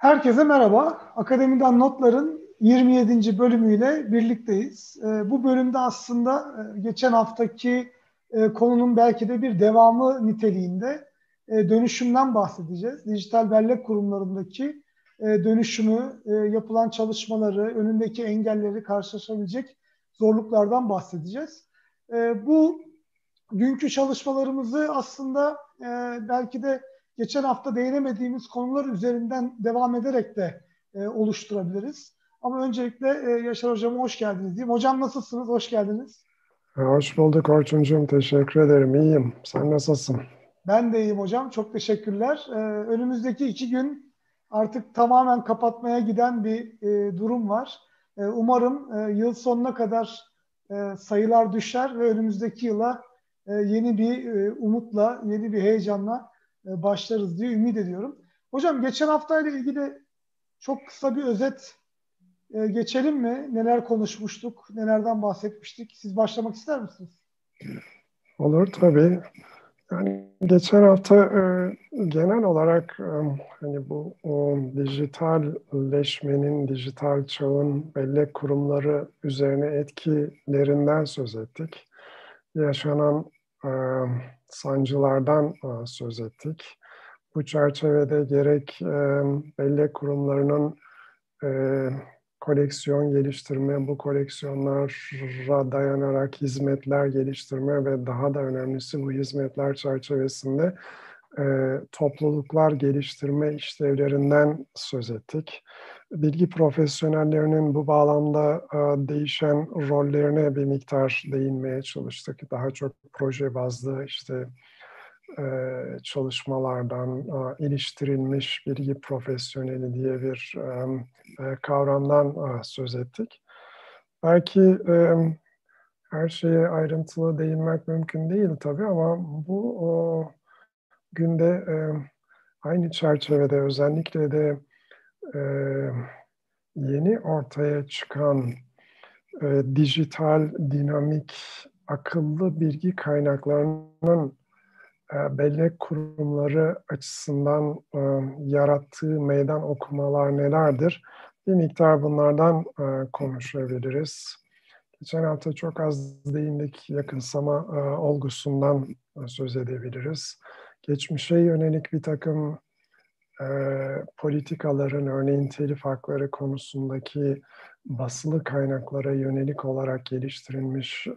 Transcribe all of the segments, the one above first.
Herkese merhaba. Akademiden Notlar'ın 27. bölümüyle birlikteyiz. Bu bölümde aslında geçen haftaki konunun belki de bir devamı niteliğinde dönüşümden bahsedeceğiz. Dijital bellek kurumlarındaki dönüşümü, yapılan çalışmaları, önündeki engelleri, karşılaşabilecek zorluklardan bahsedeceğiz. Bu günkü çalışmalarımızı aslında belki de geçen hafta değinemediğimiz konular üzerinden devam ederek de oluşturabiliriz. Ama öncelikle Yaşar Hocam'a hoş geldiniz diyeyim. Hocam nasılsınız? Hoş geldiniz. Hoş bulduk Orçuncuğum. Teşekkür ederim. İyiyim. Sen nasılsın? Ben de iyiyim hocam. Çok teşekkürler. Önümüzdeki 2 gün artık tamamen kapatmaya giden bir durum var. Umarım yıl sonuna kadar sayılar düşer ve önümüzdeki yıla yeni bir umutla, yeni bir heyecanla başlarız diye ümit ediyorum. Hocam geçen haftayla ilgili çok kısa bir özet geçelim mi? Neler konuşmuştuk, nelerden bahsetmiştik? Siz başlamak ister misiniz? Olur tabii. Yani geçen hafta genel olarak hani bu dijitalleşmenin, dijital çağın bellek kurumları üzerine etkilerinden söz ettik. Yaşanan sancılardan söz ettik. Bu çerçevede gerek bellek kurumlarının koleksiyon geliştirme, bu koleksiyonlara dayanarak hizmetler geliştirme ve daha da önemlisi bu hizmetler çerçevesinde topluluklar geliştirme işlevlerinden söz ettik. Bilgi profesyonellerinin bu bağlamda değişen rollerine bir miktar değinmeye çalıştık. Daha çok proje bazlı işte çalışmalardan iliştirilmiş bilgi profesyoneli diye bir kavramdan söz ettik. Belki her şeye ayrıntılı değinmek mümkün değil tabii ama bu günde aynı çerçevede özellikle de yeni ortaya çıkan dijital, dinamik, akıllı bilgi kaynaklarının bellek kurumları açısından yarattığı meydan okumalar nelerdir? Bir miktar bunlardan konuşabiliriz. Geçen hafta çok az değindik, yakınsama olgusundan söz edebiliriz. Geçmişe yönelik bir takım politikaların, örneğin telif hakları konusundaki basılı kaynaklara yönelik olarak geliştirilmiş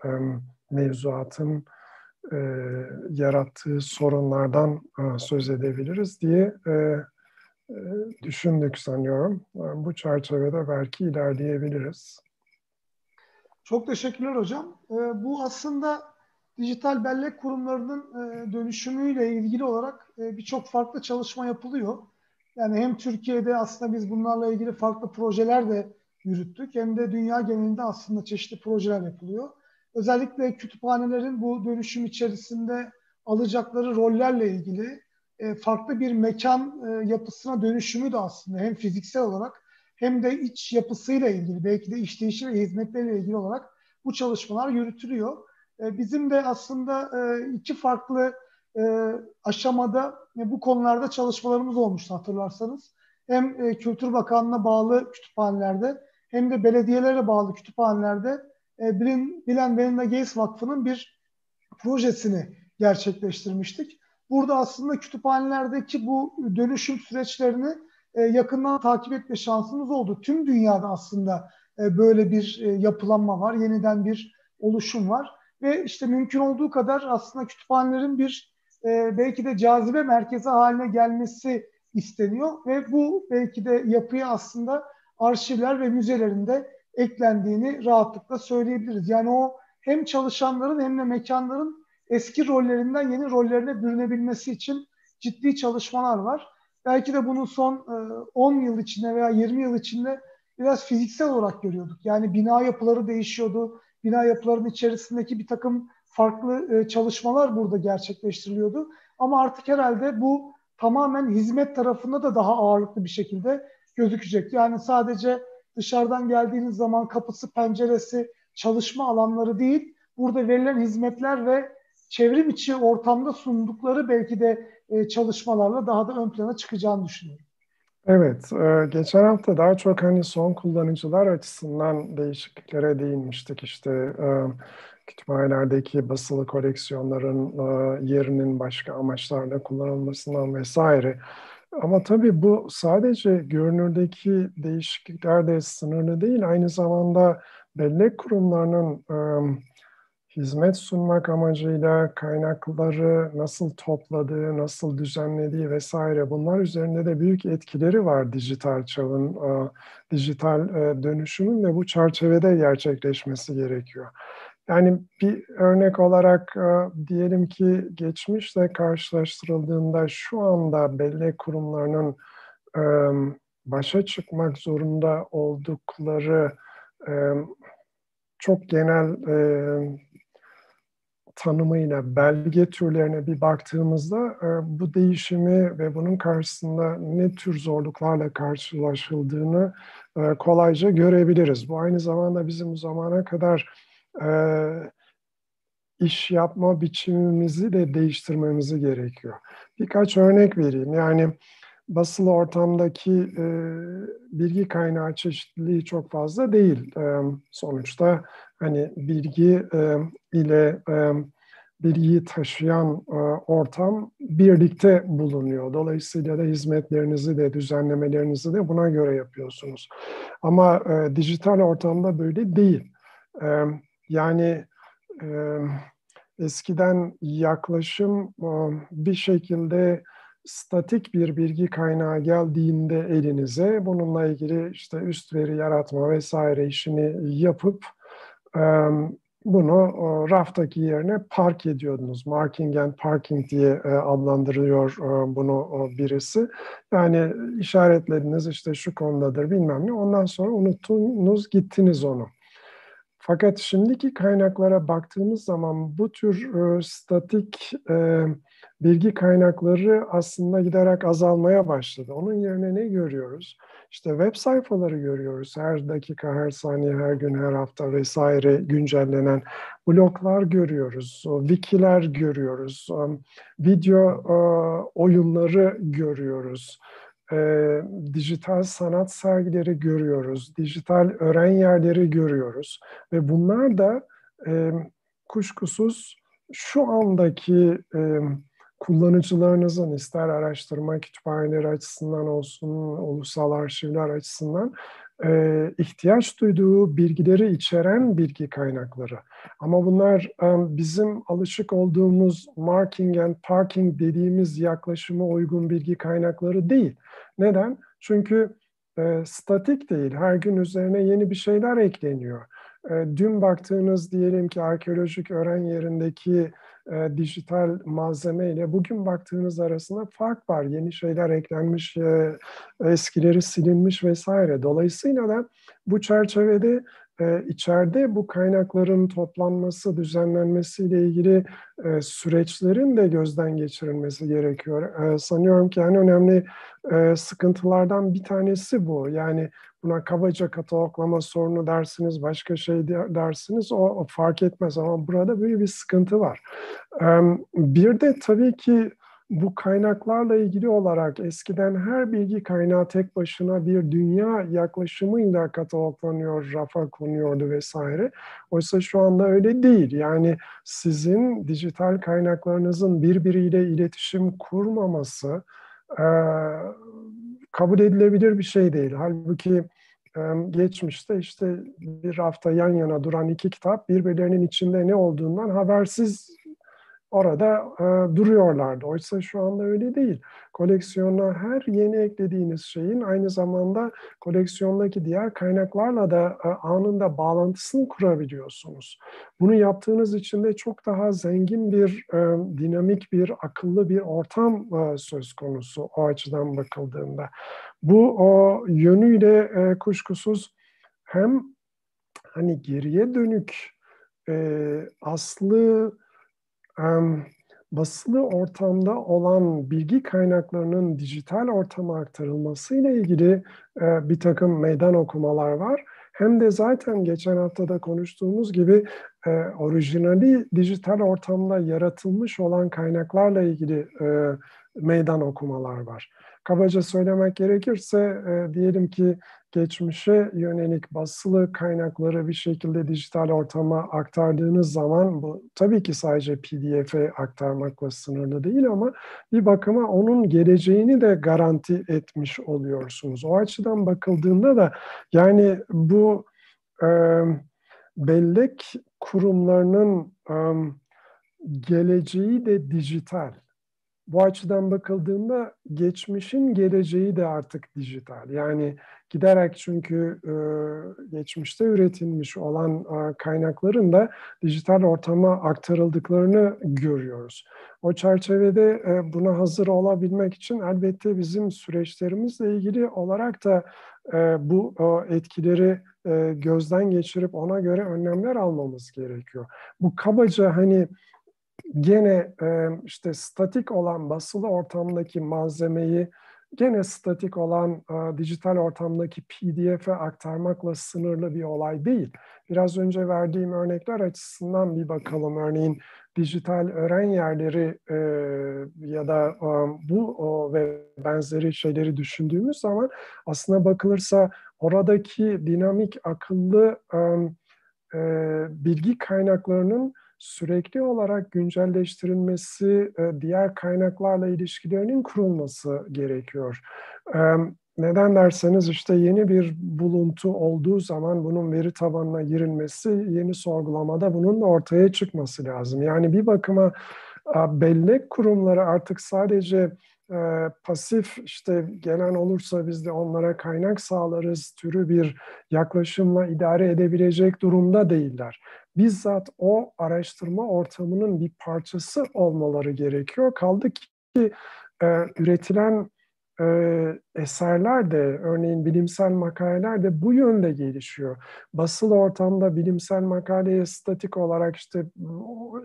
mevzuatın yarattığı sorunlardan söz edebiliriz diye düşündük sanıyorum. Bu çerçevede belki ilerleyebiliriz. Çok teşekkürler hocam. Bu aslında dijital bellek kurumlarının dönüşümüyle ilgili olarak birçok farklı çalışma yapılıyor. Yani hem Türkiye'de aslında biz bunlarla ilgili farklı projeler de yürüttük hem de dünya genelinde aslında çeşitli projeler yapılıyor. Özellikle kütüphanelerin bu dönüşüm içerisinde alacakları rollerle ilgili farklı bir mekan yapısına dönüşümü de aslında hem fiziksel olarak hem de iç yapısıyla ilgili, belki de işleyişi ve hizmetleriyle ilgili olarak bu çalışmalar yürütülüyor. Bizim de aslında 2 farklı aşamada bu konularda çalışmalarımız olmuştu hatırlarsanız. Hem Kültür Bakanlığı'na bağlı kütüphanelerde hem de belediyelere bağlı kütüphanelerde Bill & Melinda Gates Vakfı'nın bir projesini gerçekleştirmiştik. Burada aslında kütüphanelerdeki bu dönüşüm süreçlerini yakından takip etme şansımız oldu. Tüm dünyada aslında böyle bir yapılanma var, yeniden bir oluşum var. Ve işte mümkün olduğu kadar aslında kütüphanelerin bir belki de cazibe merkezi haline gelmesi isteniyor. Ve bu belki de yapıya aslında arşivler ve müzelerinde eklendiğini rahatlıkla söyleyebiliriz. Yani o hem çalışanların hem de mekanların eski rollerinden yeni rollerine bürünebilmesi için ciddi çalışmalar var. Belki de bunu son 10 yıl içinde veya 20 yıl içinde biraz fiziksel olarak görüyorduk. Yani bina yapıları değişiyordu. Bina yapılarının içerisindeki bir takım farklı çalışmalar burada gerçekleştiriliyordu. Ama artık herhalde bu tamamen hizmet tarafında da daha ağırlıklı bir şekilde gözükecek. Yani sadece dışarıdan geldiğiniz zaman kapısı, penceresi, çalışma alanları değil, burada verilen hizmetler ve çevrim içi ortamda sundukları belki de çalışmalarla daha da ön plana çıkacağını düşünüyorum. Evet, geçen hafta daha çok son kullanıcılar açısından değişikliklere değinmiştik. İşte kütüphanelerdeki basılı koleksiyonların yerinin başka amaçlarla kullanılmasından vesaire. Ama tabii bu sadece görünürdeki değişikliklerde sınırlı değil, aynı zamanda bellek kurumlarının hizmet sunmak amacıyla kaynakları nasıl topladığı, nasıl düzenlediği vesaire, bunlar üzerinde de büyük etkileri var dijital çağın, dijital dönüşümün ve bu çerçevede gerçekleşmesi gerekiyor. Yani bir örnek olarak diyelim ki geçmişle karşılaştırıldığında şu anda bellek kurumlarının başa çıkmak zorunda oldukları çok genel tanımıyla belge türlerine bir baktığımızda bu değişimi ve bunun karşısında ne tür zorluklarla karşılaşıldığını kolayca görebiliriz. Bu aynı zamanda bizim bu zamana kadar iş yapma biçimimizi de değiştirmemizi gerekiyor. Birkaç örnek vereyim. Yani basılı ortamdaki bilgi kaynağı çeşitliliği çok fazla değil. Sonuçta hani bilgi ile bilgiyi taşıyan ortam birlikte bulunuyor. Dolayısıyla da hizmetlerinizi de, düzenlemelerinizi de buna göre yapıyorsunuz. Ama dijital ortamda böyle değil. Yani eskiden yaklaşım bir şekilde statik bir bilgi kaynağı geldiğinde elinize bununla ilgili işte üst veri yaratma vesaire işini yapıp bunu raftaki yerine park ediyordunuz. Marking and parking diye adlandırıyor bunu birisi. Yani işaretlediniz işte şu konudadır bilmem ne, ondan sonra unuttunuz gittiniz onu. Fakat şimdiki kaynaklara baktığımız zaman bu tür statik bilgi kaynakları aslında giderek azalmaya başladı. Onun yerine ne görüyoruz? İşte web sayfaları görüyoruz. Her dakika, her saniye, her gün, her hafta vesaire güncellenen bloglar görüyoruz. Wikiler görüyoruz. Video oyunları görüyoruz. Dijital sanat sergileri görüyoruz, dijital öğren yerleri görüyoruz ve bunlar da kuşkusuz şu andaki kullanıcılarınızın, ister araştırma kütüphaneleri açısından olsun, ulusal arşivler açısından ihtiyaç duyduğu bilgileri içeren bilgi kaynakları. Ama bunlar bizim alışık olduğumuz marking and parking dediğimiz yaklaşıma uygun bilgi kaynakları değil. Neden? Çünkü statik değil. Her gün üzerine yeni bir şeyler ekleniyor. Dün baktığınız diyelim ki arkeolojik öğren yerindeki dijital malzeme ile bugün baktığınız arasında fark var. Yeni şeyler eklenmiş, eskileri silinmiş vesaire. Dolayısıyla da bu çerçevede içeride bu kaynakların toplanması, düzenlenmesiyle ilgili süreçlerin de gözden geçirilmesi gerekiyor. Sanıyorum ki en önemli sıkıntılardan bir tanesi bu. Yani buna kabaca kataloglama sorunu dersiniz, başka şey dersiniz, o fark etmez ama burada böyle bir sıkıntı var. Bir de tabii ki bu kaynaklarla ilgili olarak eskiden her bilgi kaynağı tek başına bir dünya yaklaşımıyla kataloglanıyor, rafa konuyordu vesaire. Oysa şu anda öyle değil. Yani sizin dijital kaynaklarınızın birbiriyle iletişim kurmaması kabul edilebilir bir şey değil. Halbuki geçmişte işte bir rafta yan yana duran iki kitap birbirlerinin içinde ne olduğundan habersiz orada duruyorlardı. Oysa şu anda öyle değil. Koleksiyona her yeni eklediğiniz şeyin aynı zamanda koleksiyondaki diğer kaynaklarla da anında bağlantısını kurabiliyorsunuz. Bunu yaptığınız için de çok daha zengin bir, dinamik bir, akıllı bir ortam söz konusu o açıdan bakıldığında. Bu o yönüyle kuşkusuz hem hani geriye dönük aslı basılı ortamda olan bilgi kaynaklarının dijital ortama aktarılmasıyla ilgili bir takım meydan okumalar var. Hem de zaten geçen haftada konuştuğumuz gibi orijinali dijital ortamda yaratılmış olan kaynaklarla ilgili meydan okumalar var. Kabaca söylemek gerekirse diyelim ki geçmişe yönelik basılı kaynakları bir şekilde dijital ortama aktardığınız zaman, bu tabii ki sadece PDF'e aktarmakla sınırlı değil ama bir bakıma onun geleceğini de garanti etmiş oluyorsunuz. O açıdan bakıldığında da yani bu bellek kurumlarının geleceği de dijital. Bu açıdan bakıldığında geçmişin geleceği de artık dijital. Yani giderek çünkü geçmişte üretilmiş olan kaynakların da dijital ortama aktarıldıklarını görüyoruz. O çerçevede buna hazır olabilmek için elbette bizim süreçlerimizle ilgili olarak da bu etkileri gözden geçirip ona göre önlemler almamız gerekiyor. Bu kabaca hani gene işte statik olan basılı ortamdaki malzemeyi gene statik olan dijital ortamdaki PDF'e aktarmakla sınırlı bir olay değil. Biraz önce verdiğim örnekler açısından bir bakalım. Örneğin dijital öğren yerleri ya da bu ve benzeri şeyleri düşündüğümüz zaman aslına bakılırsa oradaki dinamik akıllı bilgi kaynaklarının sürekli olarak güncelleştirilmesi, diğer kaynaklarla ilişkilerinin kurulması gerekiyor. Neden derseniz işte yeni bir buluntu olduğu zaman bunun veri tabanına girilmesi, yeni sorgulamada bunun da ortaya çıkması lazım. Yani bir bakıma bellek kurumları artık sadece pasif işte gelen olursa biz de onlara kaynak sağlarız türü bir yaklaşımla idare edebilecek durumda değiller. Bizzat o araştırma ortamının bir parçası olmaları gerekiyor. Kaldı ki üretilen eserler de, örneğin bilimsel makaleler de bu yönde gelişiyor. Basılı ortamda bilimsel makaleye statik olarak işte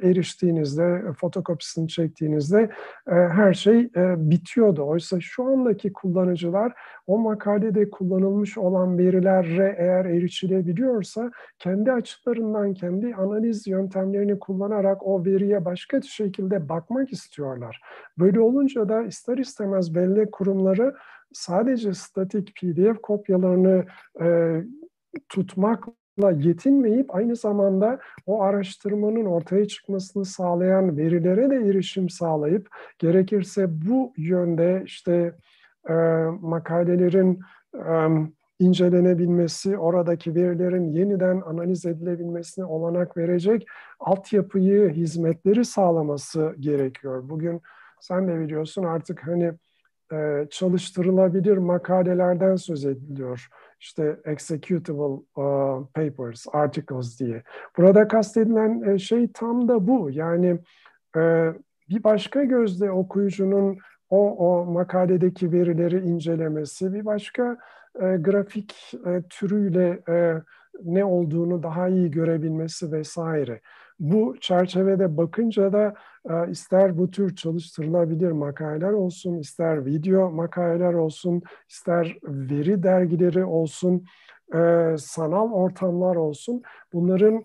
eriştiğinizde, fotokopisini çektiğinizde her şey bitiyordu. Oysa şu andaki kullanıcılar o makalede kullanılmış olan verilere eğer erişilebiliyorsa kendi açılarından, kendi analiz yöntemlerini kullanarak o veriye başka şekilde bakmak istiyorlar. Böyle olunca da ister istemez bellek kurumları sadece statik PDF kopyalarını tutmakla yetinmeyip aynı zamanda o araştırmanın ortaya çıkmasını sağlayan verilere de erişim sağlayıp gerekirse bu yönde işte makalelerin incelenebilmesi, oradaki verilerin yeniden analiz edilebilmesine olanak verecek altyapıyı, hizmetleri sağlaması gerekiyor. Bugün sen de biliyorsun artık hani çalıştırılabilir makalelerden söz ediliyor. İşte executable papers, articles diye. Burada kastedilen şey tam da bu. Yani bir başka gözle okuyucunun o makaledeki verileri incelemesi, bir başka grafik türüyle ne olduğunu daha iyi görebilmesi vesaire. Bu çerçevede bakınca da ister bu tür çalıştırılabilir makaleler olsun, ister video makaleler olsun, ister veri dergileri olsun, sanal ortamlar olsun, bunların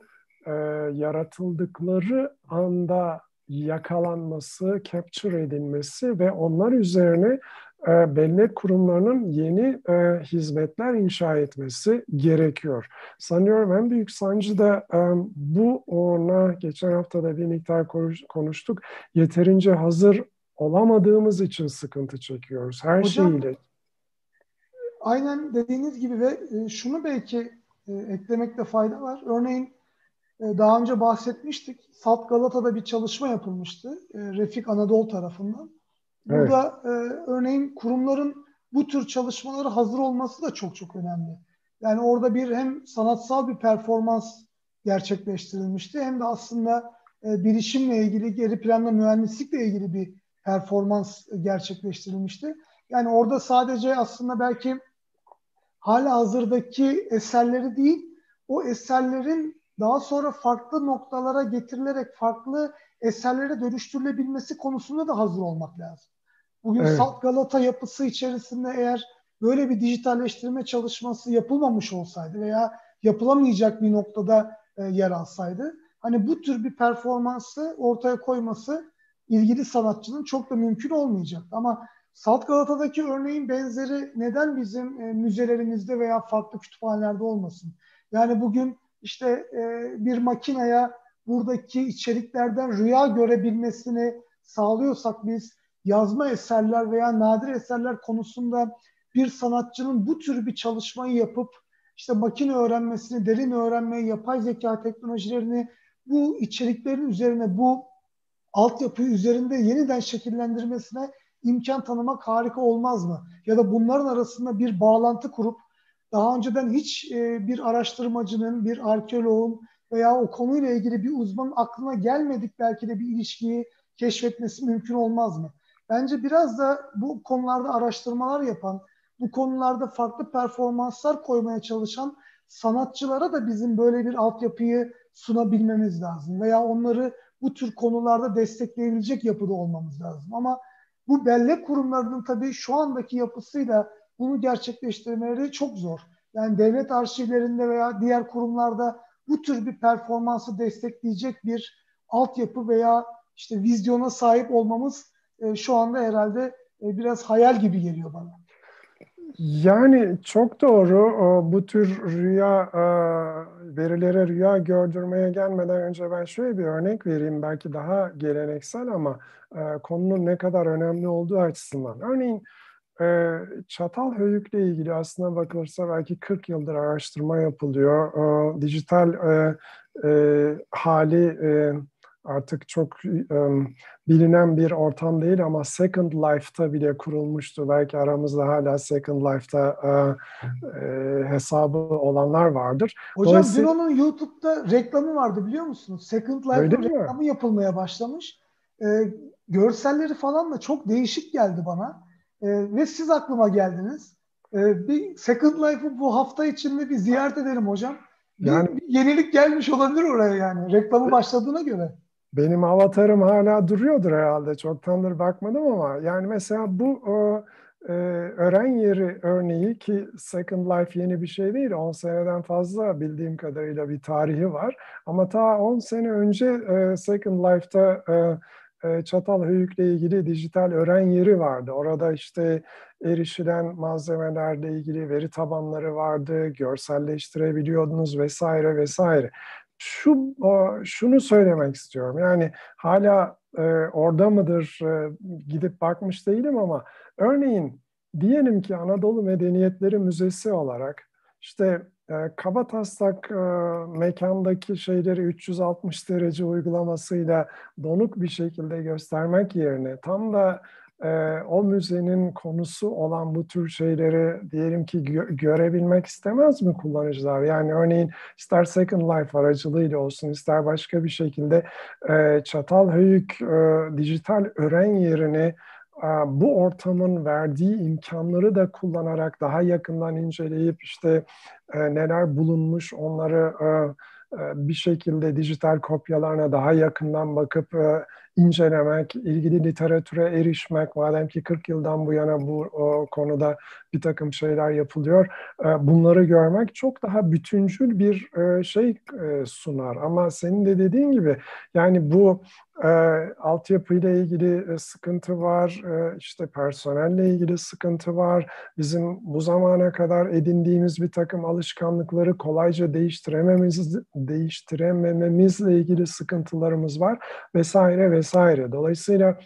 yaratıldıkları anda yakalanması, capture edilmesi ve onlar üzerine bellek kurumlarının yeni hizmetler inşa etmesi gerekiyor. Sanıyorum en büyük sancı da bu, ona geçen hafta da bir miktar konuştuk. Yeterince hazır olamadığımız için sıkıntı çekiyoruz her hocam, şeyiyle. Aynen dediğiniz gibi ve şunu belki eklemekte fayda var. Örneğin daha önce bahsetmiştik. Salt Galata'da bir çalışma yapılmıştı Refik Anadolu tarafından. Burada örneğin kurumların bu tür çalışmalara hazır olması da çok çok önemli. Yani orada bir hem sanatsal bir performans gerçekleştirilmişti hem de aslında bilişimle ilgili, geri planda mühendislikle ilgili bir performans gerçekleştirilmişti. Yani orada sadece aslında belki hala hazırdaki eserleri değil, o eserlerin daha sonra farklı noktalara getirilerek farklı eserlere dönüştürülebilmesi konusunda da hazır olmak lazım. Bugün Salt Galata yapısı içerisinde eğer böyle bir dijitalleştirme çalışması yapılmamış olsaydı veya yapılamayacak bir noktada yer alsaydı, hani bu tür bir performansı ortaya koyması ilgili sanatçının çok da mümkün olmayacaktı. Ama Salt Galata'daki örneğin benzeri neden bizim müzelerimizde veya farklı kütüphanelerde olmasın? Yani bugün işte bir makineye buradaki içeriklerden rüya görebilmesini sağlıyorsak biz yazma eserler veya nadir eserler konusunda bir sanatçının bu tür bir çalışmayı yapıp işte makine öğrenmesini, derin öğrenmeyi, yapay zeka teknolojilerini bu içeriklerin üzerine, bu altyapıyı üzerinde yeniden şekillendirmesine imkan tanımak harika olmaz mı? Ya da bunların arasında bir bağlantı kurup daha önceden hiç bir araştırmacının, bir arkeoloğun veya o konuyla ilgili bir uzmanın aklına gelmedik belki de bir ilişkiyi keşfetmesi mümkün olmaz mı? Bence biraz da bu konularda araştırmalar yapan, bu konularda farklı performanslar koymaya çalışan sanatçılara da bizim böyle bir altyapıyı sunabilmemiz lazım. Veya onları bu tür konularda destekleyebilecek yapıda olmamız lazım. Ama bu bellek kurumlarının tabii şu andaki yapısıyla bunu gerçekleştirmeleri çok zor. Yani devlet arşivlerinde veya diğer kurumlarda bu tür bir performansı destekleyecek bir altyapı veya işte vizyona sahip olmamız şu anda herhalde biraz hayal gibi geliyor bana. Yani çok doğru. Bu tür rüya, verilere rüya gördürmeye gelmeden önce ben şöyle bir örnek vereyim. Belki daha geleneksel ama konunun ne kadar önemli olduğu açısından. Örneğin Çatalhöyük'le ilgili aslına bakılırsa belki 40 yıldır araştırma yapılıyor. Dijital hali artık çok bilinen bir ortam değil ama Second Life'ta bile kurulmuştu. Belki aramızda hala Second Life'ta hesabı olanlar vardır. Hocam dolayısıyla... dün onun YouTube'da reklamı vardı biliyor musunuz? Second Life'ın reklamı yapılmaya başlamış. Görselleri falan da çok değişik geldi bana. Ve siz aklıma geldiniz. Bir Second Life'ı bu hafta içinde bir ziyaret edelim hocam. Yani... Bir yenilik gelmiş olabilir oraya yani. Reklamı başladığına göre. Benim avatarım hala duruyordur herhalde. Çoktandır bakmadım ama yani mesela bu öğren yeri örneği ki Second Life yeni bir şey değil. 10 seneden fazla bildiğim kadarıyla bir tarihi var. Ama ta 10 sene önce Second Life'ta Çatalhöyük'le ilgili dijital öğren yeri vardı. Orada işte erişilen malzemelerle ilgili veri tabanları vardı, görselleştirebiliyordunuz vesaire vesaire. Şunu söylemek istiyorum. Yani hala orada mıdır gidip bakmış değilim ama örneğin diyelim ki Anadolu Medeniyetleri Müzesi olarak işte kabataslak mekandaki şeyleri 360 derece uygulamasıyla donuk bir şekilde göstermek yerine tam da o müzenin konusu olan bu tür şeyleri diyelim ki görebilmek istemez mi kullanıcılar? Yani örneğin ister Second Life aracılığıyla olsun, ister başka bir şekilde Çatalhöyük dijital öğren yerini bu ortamın verdiği imkanları da kullanarak daha yakından inceleyip işte neler bulunmuş onları bir şekilde dijital kopyalarına daha yakından bakıp incelemek, ilgili literatüre erişmek, madem ki 40 yıldan bu yana bu konuda bir takım şeyler yapılıyor, bunları görmek çok daha bütüncül bir şey sunar. Ama senin de dediğin gibi yani bu altyapıyla ilgili sıkıntı var, işte personelle ilgili sıkıntı var, bizim bu zamana kadar edindiğimiz bir takım alışkanlıkları kolayca değiştiremememizle ilgili sıkıntılarımız var vesaire vesaire. Dolayısıyla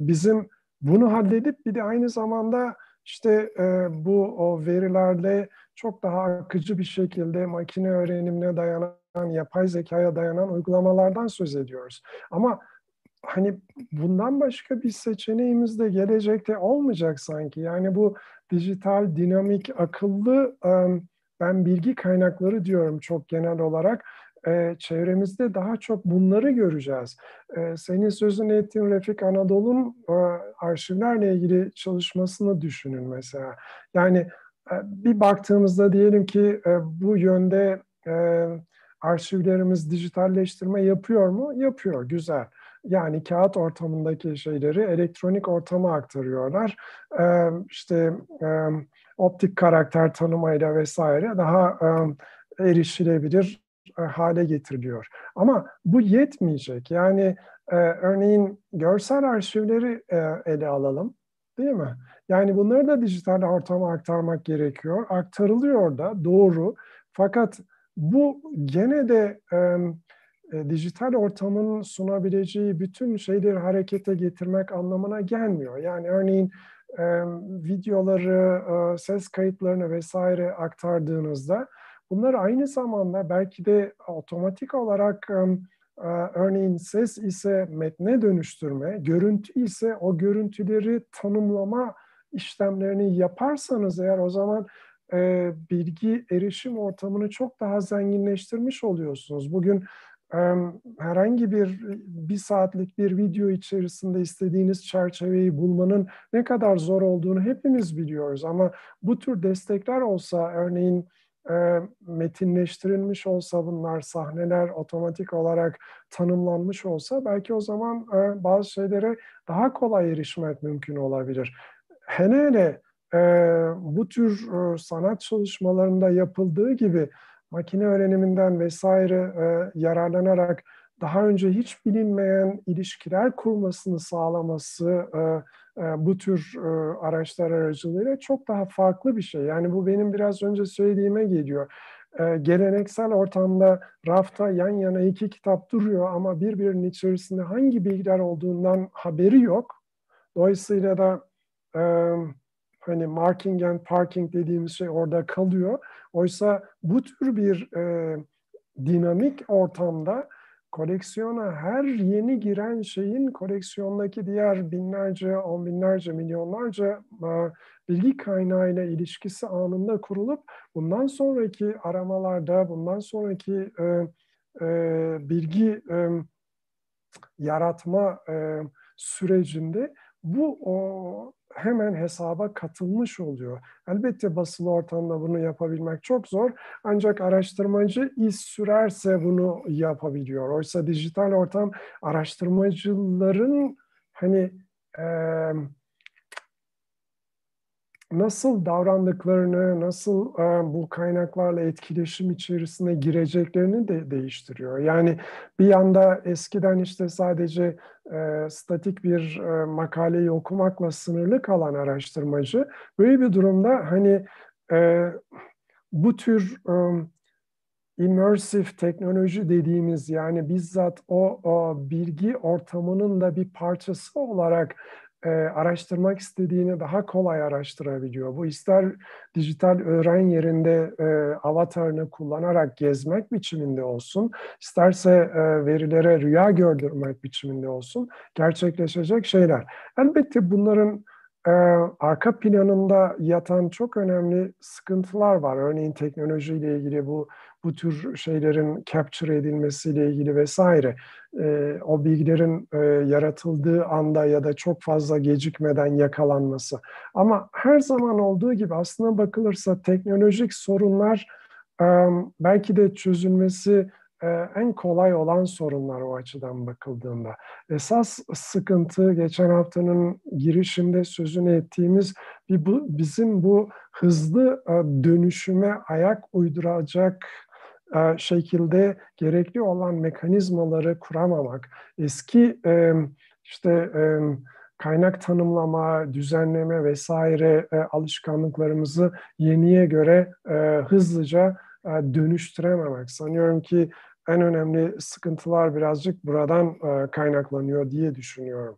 bizim bunu halledip bir de aynı zamanda işte bu o verilerle çok daha akıcı bir şekilde makine öğrenimine dayanan, yapay zekaya dayanan uygulamalardan söz ediyoruz. Ama hani bundan başka bir seçeneğimiz de gelecekte olmayacak sanki. Yani bu dijital, dinamik, akıllı, ben bilgi kaynakları diyorum çok genel olarak. Çevremizde daha çok bunları göreceğiz. Senin sözünü ettiğin Refik Anadolu'nun arşivlerle ilgili çalışmasını düşünün mesela. Yani bir baktığımızda diyelim ki bu yönde arşivlerimiz dijitalleştirme yapıyor mu? Yapıyor, güzel. Yani kağıt ortamındaki şeyleri elektronik ortama aktarıyorlar. İşte optik karakter tanımayla vesaire daha erişilebilir hale getiriliyor. Ama bu yetmeyecek. Yani örneğin görsel arşivleri ele alalım. değil mi? Yani bunları da dijital ortama aktarmak gerekiyor. Aktarılıyor da, doğru. Fakat bu gene de dijital ortamın sunabileceği bütün şeyleri harekete getirmek anlamına gelmiyor. Yani örneğin videoları, ses kayıtlarını vesaire aktardığınızda bunları aynı zamanda belki de otomatik olarak örneğin ses ise metne dönüştürme, görüntü ise o görüntüleri tanımlama işlemlerini yaparsanız eğer, o zaman bilgi erişim ortamını çok daha zenginleştirmiş oluyorsunuz. Bugün herhangi bir saatlik bir video içerisinde istediğiniz çerçeveyi bulmanın ne kadar zor olduğunu hepimiz biliyoruz. Ama bu tür destekler olsa, örneğin metinleştirilmiş olsa bunlar, sahneler otomatik olarak tanımlanmış olsa, belki o zaman bazı şeylere daha kolay erişmek mümkün olabilir. Hele bu tür sanat çalışmalarında yapıldığı gibi makine öğreniminden vesaire yararlanarak daha önce hiç bilinmeyen ilişkiler kurmasını sağlaması bu tür araçlar aracılığıyla çok daha farklı bir şey. Yani bu benim biraz önce söylediğime geliyor. Geleneksel ortamda rafta yan yana iki kitap duruyor ama birbirinin içerisinde hangi bilgiler olduğundan haberi yok. Dolayısıyla da hani marking and parking dediğimiz şey orada kalıyor. Oysa bu tür bir dinamik ortamda koleksiyona her yeni giren şeyin koleksiyondaki diğer binlerce, on binlerce, milyonlarca bilgi kaynağıyla ilişkisi anında kurulup bundan sonraki aramalarda, bundan sonraki bilgi yaratma sürecinde bu hemen hesaba katılmış oluyor. Elbette basılı ortamda bunu yapabilmek çok zor. Ancak araştırmacı iz sürerse bunu yapabiliyor. Oysa dijital ortam araştırmacıların hani nasıl davrandıklarını, nasıl bu kaynaklarla etkileşim içerisine gireceklerini de değiştiriyor. Yani bir yanda eskiden işte sadece statik bir makaleyi okumakla sınırlı kalan araştırmacı, böyle bir durumda hani bu tür immersive teknoloji dediğimiz, yani bizzat o bilgi ortamının da bir parçası olarak araştırmak istediğini daha kolay araştırabiliyor. Bu ister dijital öğren yerinde avatarını kullanarak gezmek biçiminde olsun, isterse verilere rüya gördürmek biçiminde olsun, gerçekleşecek şeyler. Elbette bunların arka planında yatan çok önemli sıkıntılar var. Örneğin teknolojiyle ilgili bu tür şeylerin capture edilmesiyle ilgili vesaire. O bilgilerin yaratıldığı anda ya da çok fazla gecikmeden yakalanması. Ama her zaman olduğu gibi aslına bakılırsa teknolojik sorunlar belki de çözülmesi en kolay olan sorunlar o açıdan bakıldığında. Esas sıkıntı, geçen haftanın girişinde sözünü ettiğimiz, bizim bu hızlı dönüşüme ayak uyduracak şekilde gerekli olan mekanizmaları kuramamak. Eski işte kaynak tanımlama, düzenleme vesaire alışkanlıklarımızı yeniye göre hızlıca dönüştürememek. Sanıyorum ki en önemli sıkıntılar birazcık buradan kaynaklanıyor diye düşünüyorum.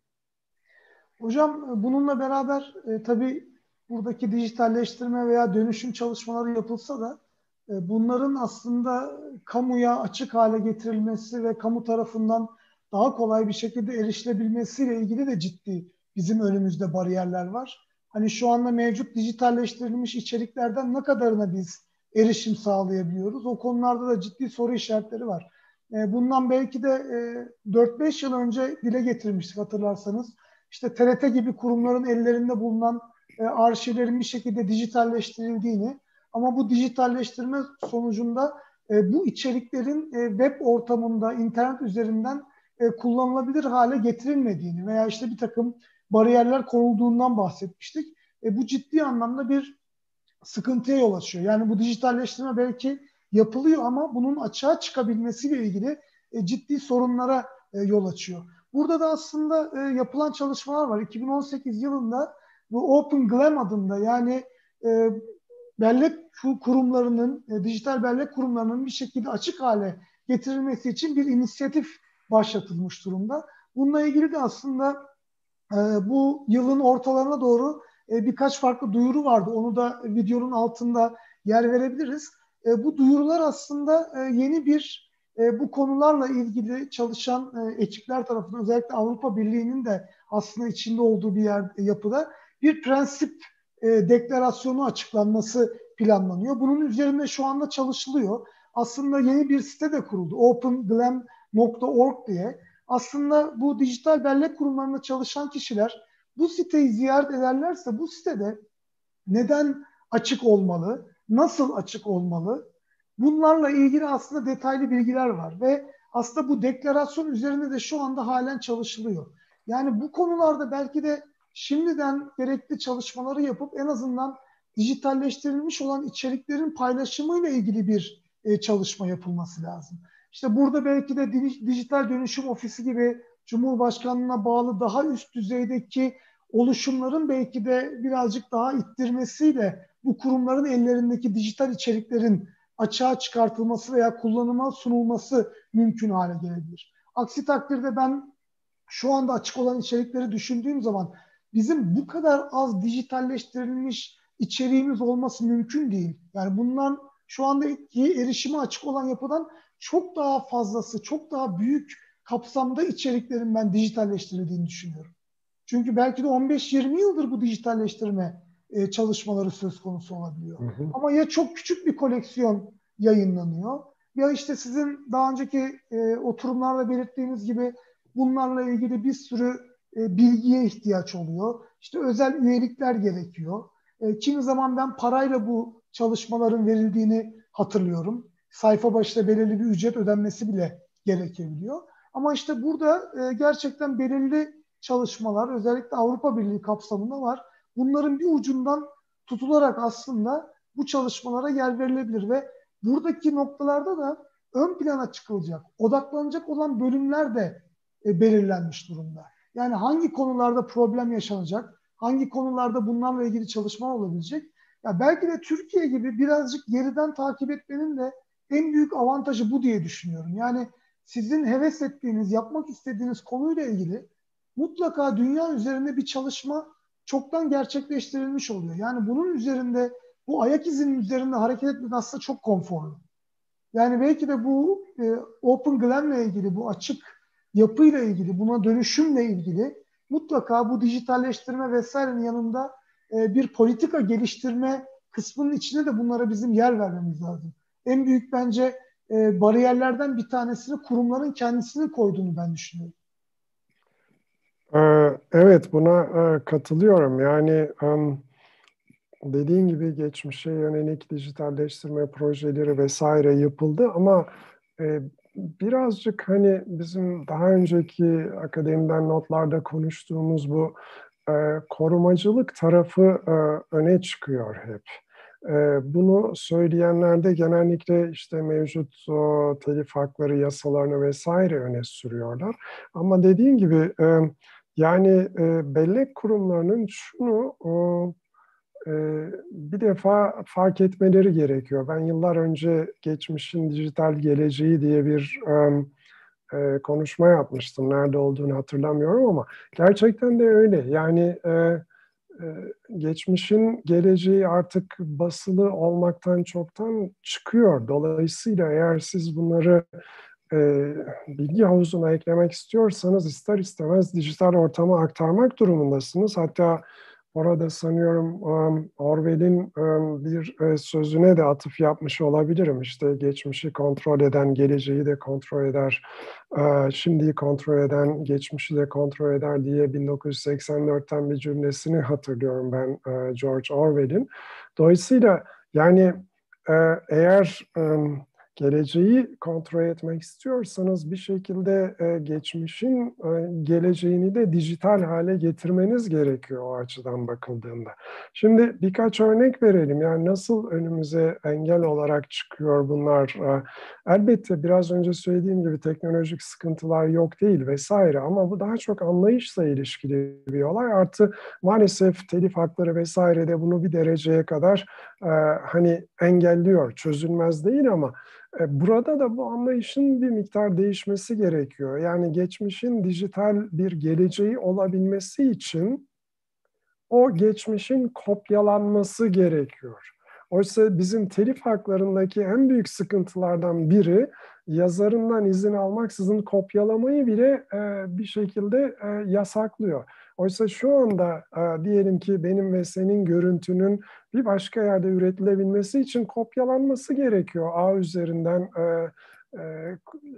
Hocam, bununla beraber tabii buradaki dijitalleştirme veya dönüşüm çalışmaları yapılsa da bunların aslında kamuya açık hale getirilmesi ve kamu tarafından daha kolay bir şekilde erişilebilmesiyle ilgili de ciddi bizim önümüzde bariyerler var. Hani şu anda mevcut dijitalleştirilmiş içeriklerden ne kadarına biz erişim sağlayabiliyoruz? O konularda da ciddi soru işaretleri var. Bundan belki de 4-5 yıl önce dile getirmiştik, hatırlarsanız. İşte TRT gibi kurumların ellerinde bulunan arşivlerin bir şekilde dijitalleştirildiğini, ama bu dijitalleştirme sonucunda bu içeriklerin web ortamında, internet üzerinden kullanılabilir hale getirilmediğini veya işte bir takım bariyerler konulduğundan bahsetmiştik. Bu ciddi anlamda bir sıkıntıya yol açıyor. Yani bu dijitalleştirme belki yapılıyor ama bunun açığa çıkabilmesiyle ilgili ciddi sorunlara yol açıyor. Burada da aslında yapılan çalışmalar var. 2018 yılında bu OpenGlam adında, yani bellek kurumlarının, dijital bellek kurumlarının bir şekilde açık hale getirilmesi için bir inisiyatif başlatılmış durumda. Bununla ilgili de aslında bu yılın ortalarına doğru birkaç farklı duyuru vardı. Onu da videonun altında yer verebiliriz. Bu duyurular aslında yeni bir bu konularla ilgili çalışan ekipler tarafından, özellikle Avrupa Birliği'nin de aslında içinde olduğu bir yer, yapıda bir prensip deklarasyonu açıklanması planlanıyor. Bunun üzerinde şu anda çalışılıyor. Aslında yeni bir site de kuruldu. OpenGlam.org diye. Aslında bu dijital bellek kurumlarında çalışan kişiler bu siteyi ziyaret ederlerse, bu sitede neden açık olmalı, nasıl açık olmalı, bunlarla ilgili aslında detaylı bilgiler var ve aslında bu deklarasyon üzerinde de şu anda halen çalışılıyor. Yani bu konularda belki de şimdiden gerekli çalışmaları yapıp en azından dijitalleştirilmiş olan içeriklerin paylaşımıyla ilgili bir çalışma yapılması lazım. İşte burada belki de dijital dönüşüm ofisi gibi Cumhurbaşkanlığına bağlı daha üst düzeydeki oluşumların belki de birazcık daha ittirmesiyle bu kurumların ellerindeki dijital içeriklerin açığa çıkartılması veya kullanıma sunulması mümkün hale gelebilir. Aksi takdirde ben şu anda açık olan içerikleri düşündüğüm zaman bizim bu kadar az dijitalleştirilmiş içeriğimiz olması mümkün değil. Yani bundan şu andaki erişime açık olan yapıdan çok daha fazlası, çok daha büyük kapsamda içeriklerin ben dijitalleştirildiğini düşünüyorum. Çünkü belki de 15-20 yıldır bu dijitalleştirme çalışmaları söz konusu olabiliyor. Hı hı. Ama ya çok küçük bir koleksiyon yayınlanıyor, ya işte sizin daha önceki oturumlarda belirttiğiniz gibi bunlarla ilgili bir sürü bilgiye ihtiyaç oluyor. İşte özel üyelikler gerekiyor. Kimi zaman ben parayla bu çalışmaların verildiğini hatırlıyorum. Sayfa başına belirli bir ücret ödenmesi bile gerekebiliyor. Ama işte burada gerçekten belirli çalışmalar, özellikle Avrupa Birliği kapsamında var. Bunların bir ucundan tutularak aslında bu çalışmalara yer verilebilir ve buradaki noktalarda da ön plana çıkılacak, odaklanacak olan bölümler de belirlenmiş durumda. Yani hangi konularda problem yaşanacak, hangi konularda bunlarla ilgili çalışma olabilecek. Ya belki de Türkiye gibi birazcık geriden takip etmenin de en büyük avantajı bu diye düşünüyorum. Yani sizin heves ettiğiniz, yapmak istediğiniz konuyla ilgili mutlaka dünya üzerinde bir çalışma çoktan gerçekleştirilmiş oluyor. Yani bunun üzerinde, bu ayak izinin üzerinde hareket etmek aslında çok konforlu. Yani belki de bu OpenGlam'la ilgili, bu açık yapıyla ilgili, buna dönüşümle ilgili mutlaka bu dijitalleştirme vesairenin yanında bir politika geliştirme kısmının içine de bunlara bizim yer vermemiz lazım. En büyük bence bariyerlerden bir tanesini kurumların kendisini koyduğunu ben düşünüyorum. Evet, buna katılıyorum. Yani dediğin gibi geçmişe yönelik dijitalleştirme projeleri vesaire yapıldı ama birazcık hani bizim daha önceki akademiden notlarda konuştuğumuz bu korumacılık tarafı öne çıkıyor hep. Bunu söyleyenler de genellikle işte mevcut telif hakları yasalarını vesaire öne sürüyorlar. Ama dediğim gibi yani bellek kurumlarının şunu bir defa fark etmeleri gerekiyor. Ben yıllar önce geçmişin dijital geleceği diye bir konuşma yapmıştım. Nerede olduğunu hatırlamıyorum ama gerçekten de öyle. Yani geçmişin geleceği artık basılı olmaktan çoktan çıkıyor. Dolayısıyla eğer siz bunları bilgi havuzuna eklemek istiyorsanız ister istemez dijital ortama aktarmak durumundasınız. Hatta orada sanıyorum Orwell'in bir sözüne de atıf yapmış olabilirim. İşte geçmişi kontrol eden geleceği de kontrol eder, şimdiyi kontrol eden geçmişi de kontrol eder diye 1984'ten bir cümlesini hatırlıyorum ben George Orwell'in. Dolayısıyla yani eğer geleceği kontrol etmek istiyorsanız bir şekilde geçmişin geleceğini de dijital hale getirmeniz gerekiyor o açıdan bakıldığında. Şimdi birkaç örnek verelim. Yani nasıl önümüze engel olarak çıkıyor bunlar? Elbette biraz önce söylediğim gibi teknolojik sıkıntılar yok değil vesaire, ama bu daha çok anlayışla ilişkili bir olay. Artı maalesef telif hakları vesaire de bunu bir dereceye kadar hani engelliyor. Çözülmez değil ama burada da bu anlayışın bir miktar değişmesi gerekiyor. Yani geçmişin dijital bir geleceği olabilmesi için o geçmişin kopyalanması gerekiyor. Oysa bizim telif haklarındaki en büyük sıkıntılardan biri yazarından izin almaksızın kopyalamayı bile bir şekilde yasaklıyor. Oysa şu anda diyelim ki benim ve senin görüntünün bir başka yerde üretilebilmesi için kopyalanması gerekiyor. Ağ üzerinden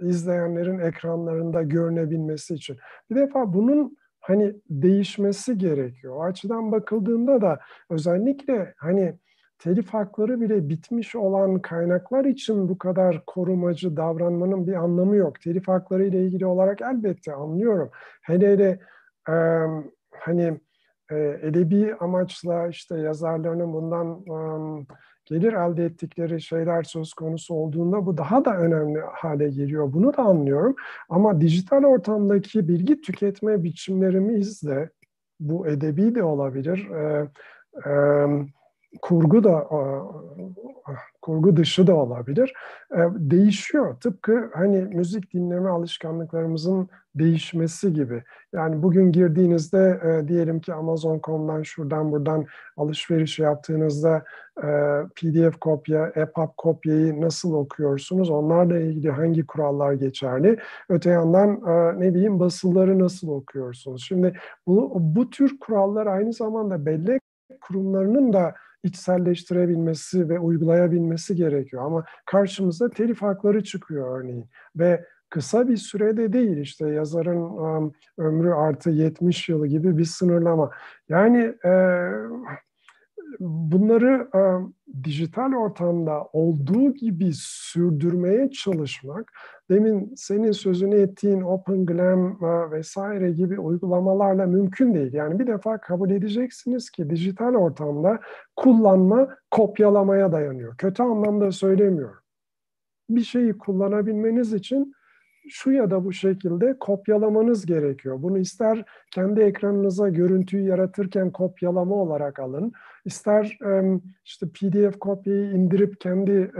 izleyenlerin ekranlarında görünebilmesi için. Bir defa bunun hani değişmesi gerekiyor. O açıdan bakıldığında da özellikle hani telif hakları bile bitmiş olan kaynaklar için bu kadar korumacı davranmanın bir anlamı yok. Telif hakları ile ilgili olarak elbette anlıyorum. Hele hani edebi amaçla işte yazarlarının bundan gelir elde ettikleri şeyler söz konusu olduğunda bu daha da önemli hale geliyor. Bunu da anlıyorum. Ama dijital ortamdaki bilgi tüketme biçimlerimiz de, bu edebi de olabilir, kurgu dışı da olabilir, değişiyor. Tıpkı hani müzik dinleme alışkanlıklarımızın değişmesi gibi. Yani bugün girdiğinizde diyelim ki Amazon.com'dan şuradan buradan alışveriş yaptığınızda PDF kopya, EPUB kopyayı nasıl okuyorsunuz? Onlarla ilgili hangi kurallar geçerli? Öte yandan ne bileyim basıları nasıl okuyorsunuz? Şimdi bu tür kurallar aynı zamanda bellek kurumlarının da içselleştirebilmesi ve uygulayabilmesi gerekiyor. Ama karşımıza telif hakları çıkıyor örneğin. Ve kısa bir sürede değil, işte yazarın ömrü artı 70 yılı gibi bir sınırlama. Yani bunları dijital ortamda olduğu gibi sürdürmeye çalışmak, demin senin sözünü ettiğin OpenGlam vesaire gibi uygulamalarla mümkün değil. Yani bir defa kabul edeceksiniz ki dijital ortamda kullanma kopyalamaya dayanıyor. Kötü anlamda söylemiyorum. Bir şeyi kullanabilmeniz için şu ya da bu şekilde kopyalamanız gerekiyor. Bunu ister kendi ekranınıza görüntüyü yaratırken kopyalama olarak alın, ister işte PDF kopyayı indirip kendi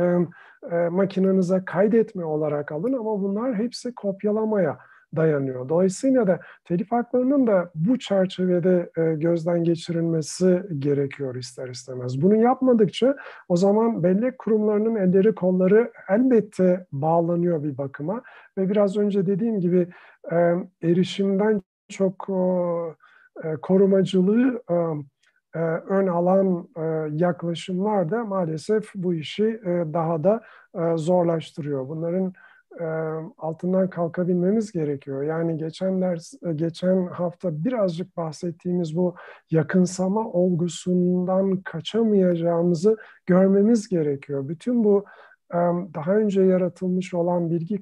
makinenize kaydetme olarak alın, ama bunlar hepsi kopyalamaya dayanıyor. Dolayısıyla da telif haklarının da bu çerçevede gözden geçirilmesi gerekiyor ister istemez. Bunu yapmadıkça o zaman bellek kurumlarının elleri kolları elbette bağlanıyor bir bakıma ve biraz önce dediğim gibi erişimden çok korumacılığı ön alan yaklaşımlar da maalesef bu işi daha da zorlaştırıyor. Bunların altından kalkabilmemiz gerekiyor. Yani geçen hafta birazcık bahsettiğimiz bu yakınsama olgusundan kaçamayacağımızı görmemiz gerekiyor. Bütün bu daha önce yaratılmış olan bilgi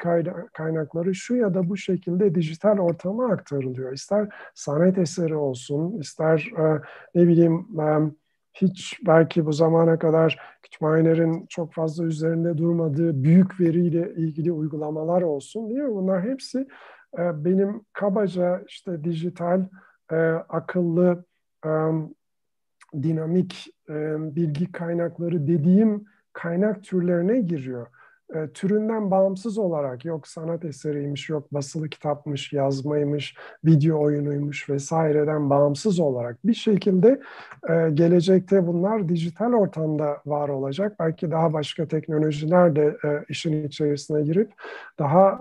kaynakları şu ya da bu şekilde dijital ortama aktarılıyor. İster sanat eseri olsun, ister ne bileyim hiç belki bu zamana kadar kütüphanelerin çok fazla üzerinde durmadığı büyük veriyle ilgili uygulamalar olsun, değil mi? Bunlar hepsi benim kabaca işte dijital, akıllı, dinamik bilgi kaynakları dediğim kaynak türlerine giriyor. Türünden bağımsız olarak, yok sanat eseriymiş, yok basılı kitapmış, yazmaymış, video oyunuymuş vesaireden bağımsız olarak bir şekilde gelecekte bunlar dijital ortamda var olacak. Belki daha başka teknolojiler de işin içerisine girip daha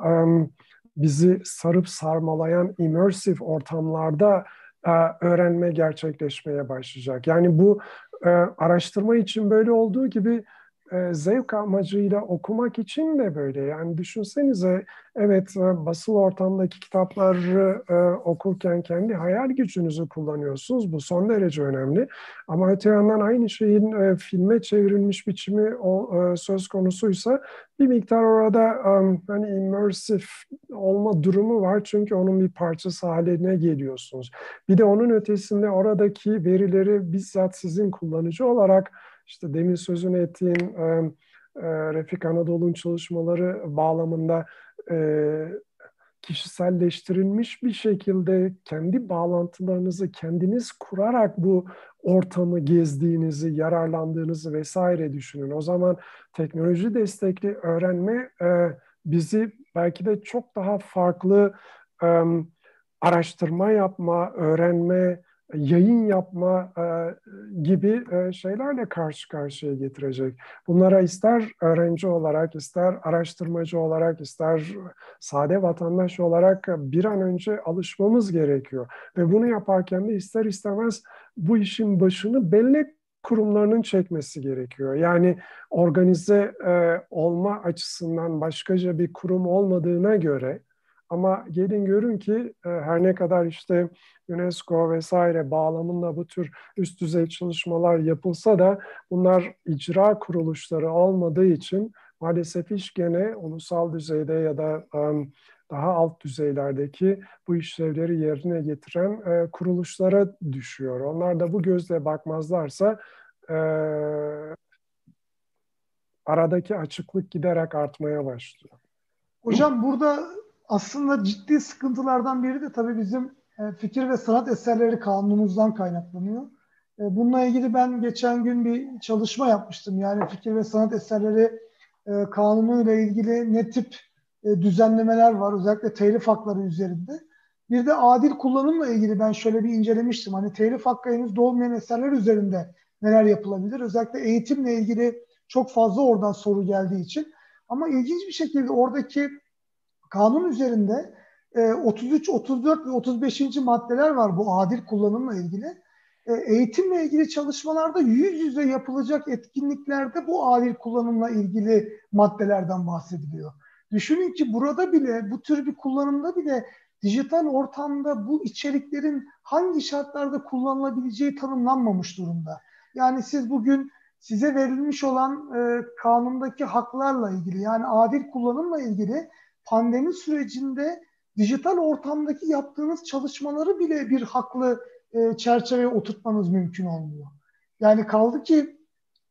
bizi sarıp sarmalayan immersive ortamlarda öğrenme gerçekleşmeye başlayacak. Yani bu araştırma için böyle olduğu gibi zevk amacıyla okumak için de böyle. Yani düşünsenize, evet basılı ortamdaki kitapları okurken kendi hayal gücünüzü kullanıyorsunuz. Bu son derece önemli. Ama öte yandan aynı şeyin filme çevrilmiş biçimi söz konusuysa bir miktar orada hani immersive olma durumu var. Çünkü onun bir parçası haline geliyorsunuz. Bir de onun ötesinde oradaki verileri bizzat sizin kullanıcı olarak, İşte demin sözünü ettiğim Refik Anadolu'nun çalışmaları bağlamında kişiselleştirilmiş bir şekilde kendi bağlantılarınızı kendiniz kurarak bu ortamı gezdiğinizi, yararlandığınızı vesaire düşünün. O zaman teknoloji destekli öğrenme bizi belki de çok daha farklı araştırma yapma, öğrenme, yayın yapma gibi şeylerle karşı karşıya getirecek. Bunlara ister öğrenci olarak, ister araştırmacı olarak, ister sade vatandaş olarak bir an önce alışmamız gerekiyor. Ve bunu yaparken de ister istemez bu işin başını bellek kurumlarının çekmesi gerekiyor. Yani organize olma açısından başkaca bir kurum olmadığına göre, ama gelin görün ki her ne kadar işte UNESCO vesaire bağlamında bu tür üst düzey çalışmalar yapılsa da bunlar icra kuruluşları olmadığı için maalesef iş gene ulusal düzeyde ya da daha alt düzeylerdeki bu işlevleri yerine getiren kuruluşlara düşüyor. Onlar da bu gözle bakmazlarsa aradaki açıklık giderek artmaya başlıyor. Hocam burada aslında ciddi sıkıntılardan biri de tabii bizim fikir ve sanat eserleri kanunumuzdan kaynaklanıyor. Bununla ilgili ben geçen gün bir çalışma yapmıştım. Yani fikir ve sanat eserleri kanunuyla ilgili ne tip düzenlemeler var, özellikle telif hakları üzerinde. Bir de adil kullanımla ilgili ben şöyle bir incelemiştim. Hani telif hakkı henüz doğmayan eserler üzerinde neler yapılabilir? Özellikle eğitimle ilgili çok fazla oradan soru geldiği için. Ama ilginç bir şekilde oradaki kanun üzerinde 33, 34 ve 35. maddeler var bu adil kullanımla ilgili. Eğitimle ilgili çalışmalarda yüz yüze yapılacak etkinliklerde bu adil kullanımla ilgili maddelerden bahsediliyor. Düşünün ki burada bile, bu tür bir kullanımda bile dijital ortamda bu içeriklerin hangi şartlarda kullanılabileceği tanımlanmamış durumda. Yani siz bugün size verilmiş olan kanundaki haklarla ilgili, yani adil kullanımla ilgili pandemi sürecinde dijital ortamdaki yaptığınız çalışmaları bile bir haklı çerçeveye oturtmanız mümkün olmuyor. Yani kaldı ki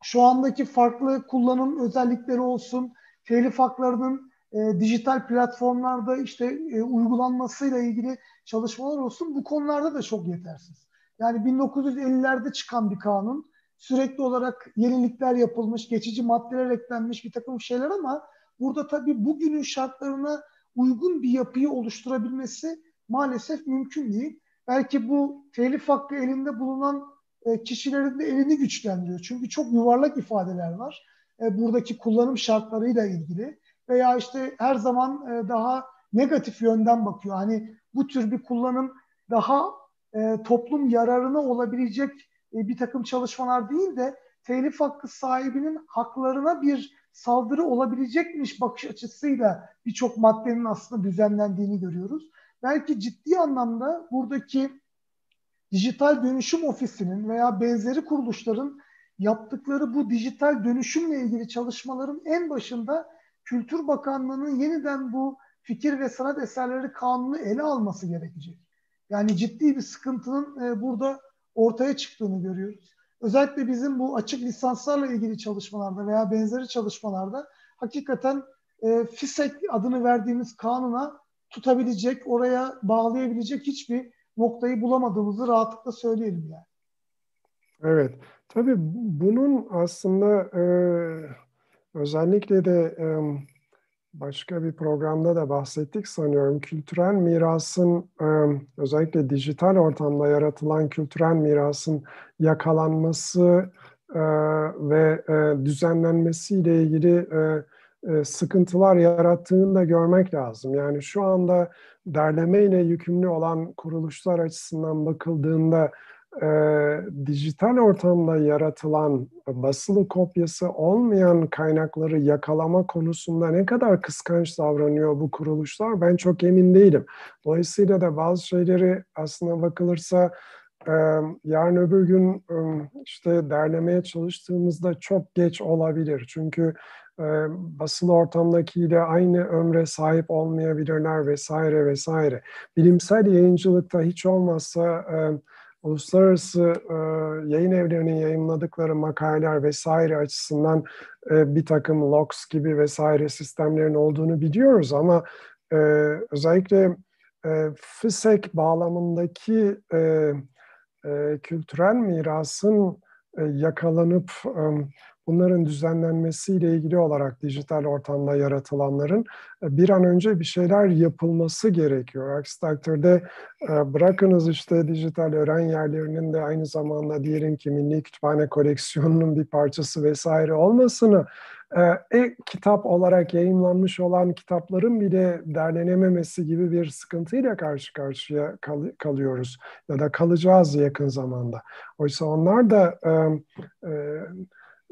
şu andaki farklı kullanım özellikleri olsun, telif haklarının dijital platformlarda işte uygulanmasıyla ilgili çalışmalar olsun, bu konularda da çok yetersiz. Yani 1950'lerde çıkan bir kanun, sürekli olarak yenilikler yapılmış, geçici maddeler eklenmiş bir takım şeyler ama burada tabii bugünün şartlarına uygun bir yapıyı oluşturabilmesi maalesef mümkün değil. Belki bu telif hakkı elinde bulunan kişilerin de elini güçlendiriyor. Çünkü çok yuvarlak ifadeler var buradaki kullanım şartlarıyla ilgili. Veya işte her zaman daha negatif yönden bakıyor. Hani bu tür bir kullanım daha toplum yararına olabilecek bir takım çalışmalar değil de telif hakkı sahibinin haklarına bir saldırı olabilecekmiş bakış açısıyla birçok maddenin aslında düzenlendiğini görüyoruz. Belki ciddi anlamda buradaki dijital dönüşüm ofisinin veya benzeri kuruluşların yaptıkları bu dijital dönüşümle ilgili çalışmaların en başında Kültür Bakanlığı'nın yeniden bu fikir ve sanat eserleri kanunu ele alması gerekecek. Yani ciddi bir sıkıntının burada ortaya çıktığını görüyoruz. Özellikle bizim bu açık lisanslarla ilgili çalışmalarda veya benzeri çalışmalarda hakikaten FİSEK adını verdiğimiz kanuna tutabilecek, oraya bağlayabilecek hiçbir noktayı bulamadığımızı rahatlıkla söyleyelim yani. Evet, tabii bunun aslında özellikle de başka bir programda da bahsettik sanıyorum. Kültürel mirasın, özellikle dijital ortamda yaratılan kültürel mirasın yakalanması ve düzenlenmesiyle ilgili sıkıntılar yarattığını da görmek lazım. Yani şu anda derlemeyle yükümlü olan kuruluşlar açısından bakıldığında dijital ortamda yaratılan basılı kopyası olmayan kaynakları yakalama konusunda ne kadar kıskanç davranıyor bu kuruluşlar, ben çok emin değilim. Dolayısıyla da bazı şeyleri aslına bakılırsa yarın öbür gün işte derlemeye çalıştığımızda çok geç olabilir. Çünkü basılı ortamdakiyle aynı ömre sahip olmayabilirler vesaire vesaire. Bilimsel yayıncılıkta hiç olmazsa uluslararası yayın evlerinin yayımladıkları makaleler vesaire açısından bir takım logs gibi vesaire sistemlerin olduğunu biliyoruz ama özellikle FİSEK bağlamındaki kültürel mirasın yakalanıp bunların düzenlenmesiyle ilgili olarak dijital ortamda yaratılanların bir an önce bir şeyler yapılması gerekiyor. Aksi takdirde bırakınız işte dijital öğren yerlerinin de aynı zamanda diyelim ki Milli Kütüphane koleksiyonunun bir parçası vesaire olmasını, kitap olarak yayımlanmış olan kitapların bile derlenememesi gibi bir sıkıntıyla karşı karşıya kalıyoruz ya da kalacağız yakın zamanda. Oysa onlar da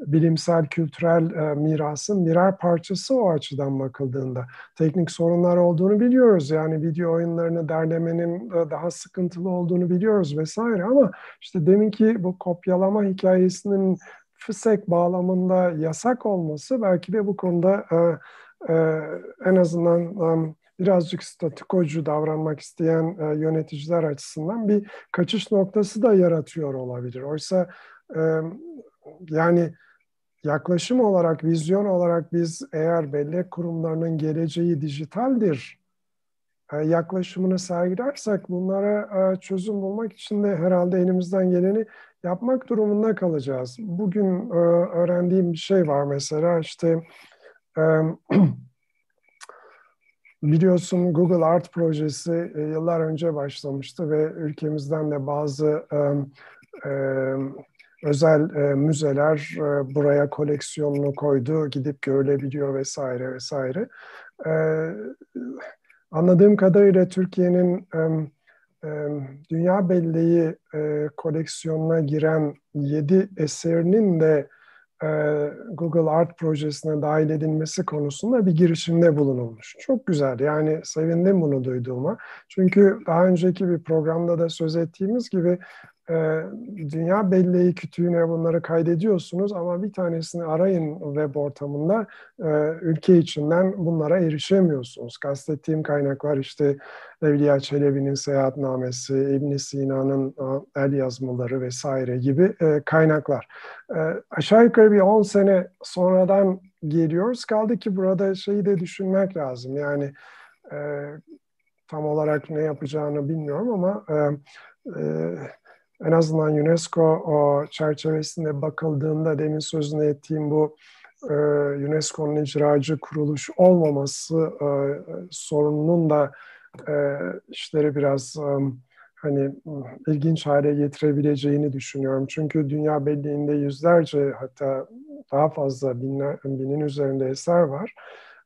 bilimsel, kültürel mirasın birer parçası o açıdan bakıldığında. Teknik sorunlar olduğunu biliyoruz. Yani video oyunlarını derlemenin daha sıkıntılı olduğunu biliyoruz vesaire ama işte deminki bu kopyalama hikayesinin FİSEK bağlamında yasak olması belki de bu konuda en azından birazcık statikocu davranmak isteyen yöneticiler açısından bir kaçış noktası da yaratıyor olabilir. Oysa yani yaklaşım olarak, vizyon olarak biz eğer bellek kurumlarının geleceği dijitaldir yaklaşımını sergilersek bunlara çözüm bulmak için de herhalde elimizden geleni yapmak durumunda kalacağız. Bugün öğrendiğim bir şey var mesela işte biliyorsun Google Art Projesi yıllar önce başlamıştı ve ülkemizden de bazı özel müzeler buraya koleksiyonunu koydu, gidip görülebiliyor vesaire vesaire. Anladığım kadarıyla Türkiye'nin Dünya Belleği koleksiyonuna giren 7 eserinin de Google Art Projesi'ne dahil edilmesi konusunda bir girişimde bulunulmuş. Çok güzel, yani sevindim bunu duyduğuma. Çünkü daha önceki bir programda da söz ettiğimiz gibi Dünya Belleği kütüğüne bunları kaydediyorsunuz ama bir tanesini arayın web ortamında ülke içinden bunlara erişemiyorsunuz. Kastettiğim kaynaklar işte Evliya Çelebi'nin seyahatnamesi, İbn Sina'nın el yazmaları vesaire gibi kaynaklar. Aşağı yukarı bir 10 sene sonradan geliyoruz. Kaldı ki burada şeyi de düşünmek lazım. Yani tam olarak ne yapacağını bilmiyorum ama en azından UNESCO o çerçevesinde bakıldığında demin sözünü ettiğim bu UNESCO'nun icracı kuruluş olmaması sorununun da işleri biraz hani ilginç hale getirebileceğini düşünüyorum. Çünkü Dünya Belleği'nde yüzlerce hatta daha fazla binin üzerinde eser var.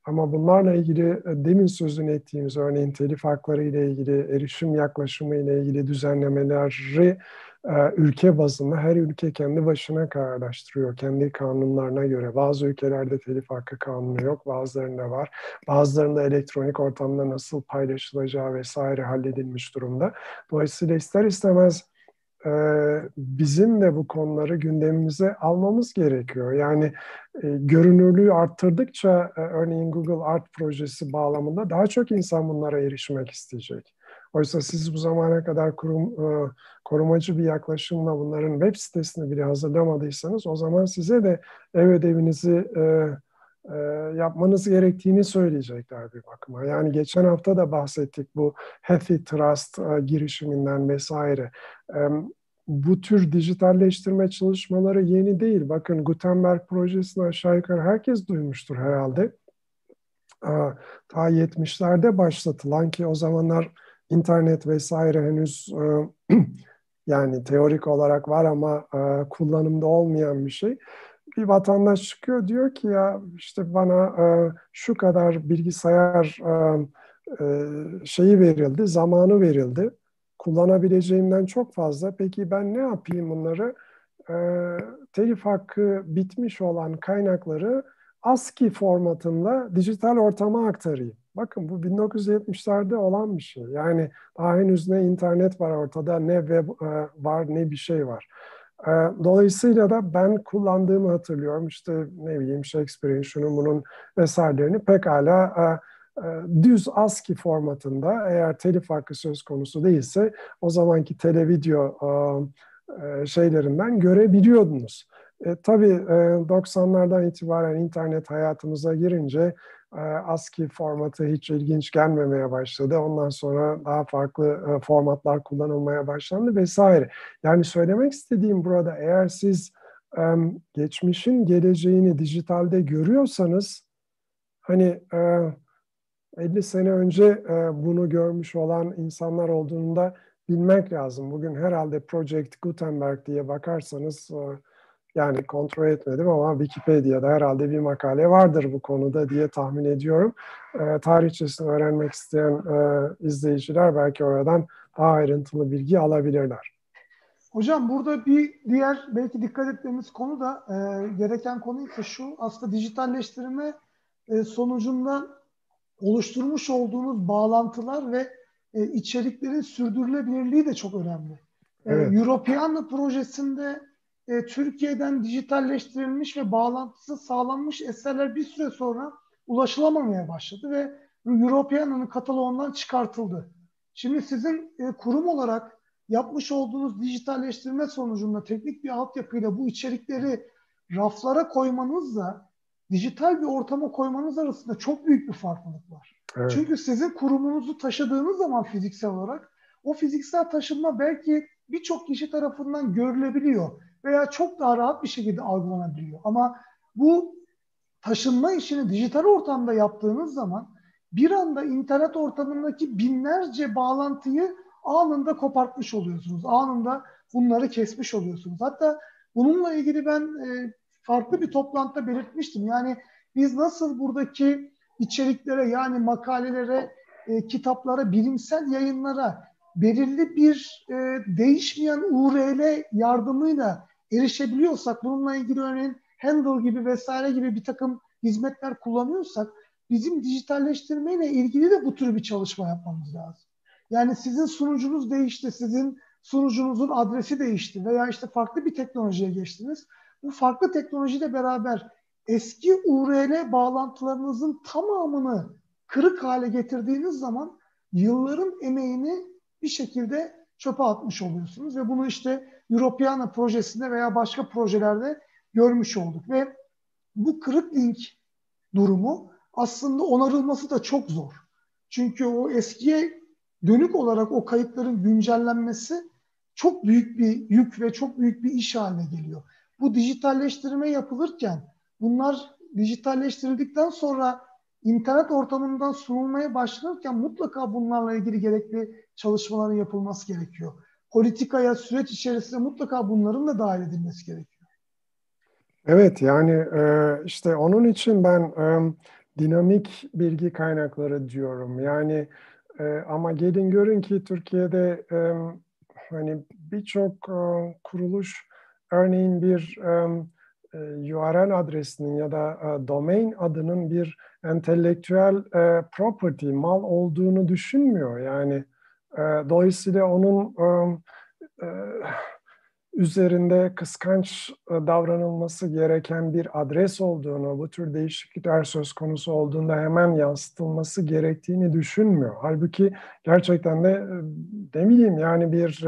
Ama bunlarla ilgili demin sözünü ettiğimiz örneğin telif hakları ile ilgili, erişim yaklaşımı ile ilgili düzenlemeleri ülke bazında her ülke kendi başına kararlaştırıyor. Kendi kanunlarına göre. Bazı ülkelerde telif hakkı kanunu yok, bazılarında var. Bazılarında elektronik ortamda nasıl paylaşılacağı vesaire halledilmiş durumda. Dolayısıyla ister istemez bizim de bu konuları gündemimize almamız gerekiyor. Yani görünürlüğü arttırdıkça örneğin Google Art Projesi bağlamında daha çok insan bunlara erişmek isteyecek. Oysa siz bu zamana kadar korumacı bir yaklaşımla bunların web sitesini bile hazırlamadıysanız o zaman size de ev ödevinizi yapmanız gerektiğini söyleyecekler bir bakıma. Yani geçen hafta da bahsettik bu Hathi Trust girişiminden vesaire. Bu tür dijitalleştirme çalışmaları yeni değil. Bakın Gutenberg projesini aşağı yukarı herkes duymuştur herhalde. Ta 70'lerde başlatılan ki o zamanlar internet vesaire henüz yani teorik olarak var ama kullanımda olmayan bir şey. Bir vatandaş çıkıyor diyor ki ya işte bana şu kadar bilgisayar şeyi verildi, zamanı verildi. kullanabileceğimden çok fazla. Peki ben ne yapayım bunları? Telif hakkı bitmiş olan kaynakları ASCII formatında dijital ortama aktarayım. Bakın bu 1970'lerde olan bir şey. Yani daha henüz ne internet var ortada, ne web var, ne bir şey var. Dolayısıyla da ben kullandığımı hatırlıyorum. İşte ne bileyim Shakespeare'in, şunun bunun vesairelerini pekala düz ASCII formatında, eğer telif hakkı söz konusu değilse o zamanki televideo şeylerinden görebiliyordunuz. Tabii 90'lardan itibaren internet hayatımıza girince ASCII formatı hiç ilginç gelmemeye başladı. Ondan sonra daha farklı formatlar kullanılmaya başlandı vesaire. Yani söylemek istediğim burada, eğer siz geçmişin geleceğini dijitalde görüyorsanız, hani 50 sene önce bunu görmüş olan insanlar olduğunda bilmek lazım. Bugün herhalde Project Gutenberg diye bakarsanız, yani kontrol etmedim ama Wikipedia'da herhalde bir makale vardır bu konuda diye tahmin ediyorum. Tarihçesini öğrenmek isteyen izleyiciler belki oradan daha ayrıntılı bilgi alabilirler. Hocam burada bir diğer belki dikkat etmemiz konu da gereken konu ise şu: aslında dijitalleştirme sonucunda oluşturmuş olduğunuz bağlantılar ve içeriklerin sürdürülebilirliği de çok önemli. Evet. Europeana projesinde Türkiye'den dijitalleştirilmiş ve bağlantısı sağlanmış eserler bir süre sonra ulaşılamamaya başladı ve Europeana'nın kataloğundan çıkartıldı. Şimdi sizin kurum olarak yapmış olduğunuz dijitalleştirme sonucunda teknik bir altyapıyla bu içerikleri raflara koymanızla dijital bir ortama koymanız arasında çok büyük bir farklılık var. Evet. Çünkü sizin kurumunuzu taşıdığınız zaman fiziksel olarak, o fiziksel taşınma belki birçok kişi tarafından görülebiliyor veya çok daha rahat bir şekilde algılanabiliyor. Ama bu taşınma işini dijital ortamda yaptığınız zaman bir anda internet ortamındaki binlerce bağlantıyı anında kopartmış oluyorsunuz. Anında bunları kesmiş oluyorsunuz. Hatta bununla ilgili ben farklı bir toplantıda belirtmiştim. Yani biz nasıl buradaki içeriklere, yani makalelere, kitaplara, bilimsel yayınlara belirli bir değişmeyen URL yardımıyla erişebiliyorsak, bununla ilgili örneğin Handle gibi vesaire gibi bir takım hizmetler kullanıyorsak, bizim dijitalleştirmeyle ilgili de bu tür bir çalışma yapmamız lazım. Yani sizin sunucunuz değişti, sizin sunucunuzun adresi değişti veya işte farklı bir teknolojiye geçtiniz. Bu farklı teknolojiyle beraber eski URL bağlantılarınızın tamamını kırık hale getirdiğiniz zaman yılların emeğini bir şekilde çöpe atmış oluyorsunuz ve bunu işte Europeana projesinde veya başka projelerde görmüş olduk ve bu kırık link durumu aslında onarılması da çok zor. Çünkü o eskiye dönük olarak o kayıtların güncellenmesi çok büyük bir yük ve çok büyük bir iş haline geliyor. Bu dijitalleştirme yapılırken, bunlar dijitalleştirildikten sonra internet ortamından sunulmaya başlanırken mutlaka bunlarla ilgili gerekli çalışmaların yapılması gerekiyor. Politikaya, süreç içerisinde mutlaka bunların da dahil edilmesi gerekiyor. Evet, yani işte onun için ben dinamik bilgi kaynakları diyorum. Yani ama gelin görün ki Türkiye'de hani birçok kuruluş, örneğin bir URL adresinin ya da domain adının bir entelektüel property, mal olduğunu düşünmüyor. Yani dolayısıyla onun üzerinde kıskanç davranılması gereken bir adres olduğunu, bu tür değişiklikler söz konusu olduğunda hemen yansıtılması gerektiğini düşünmüyor. Halbuki gerçekten de ne bileyim yani bir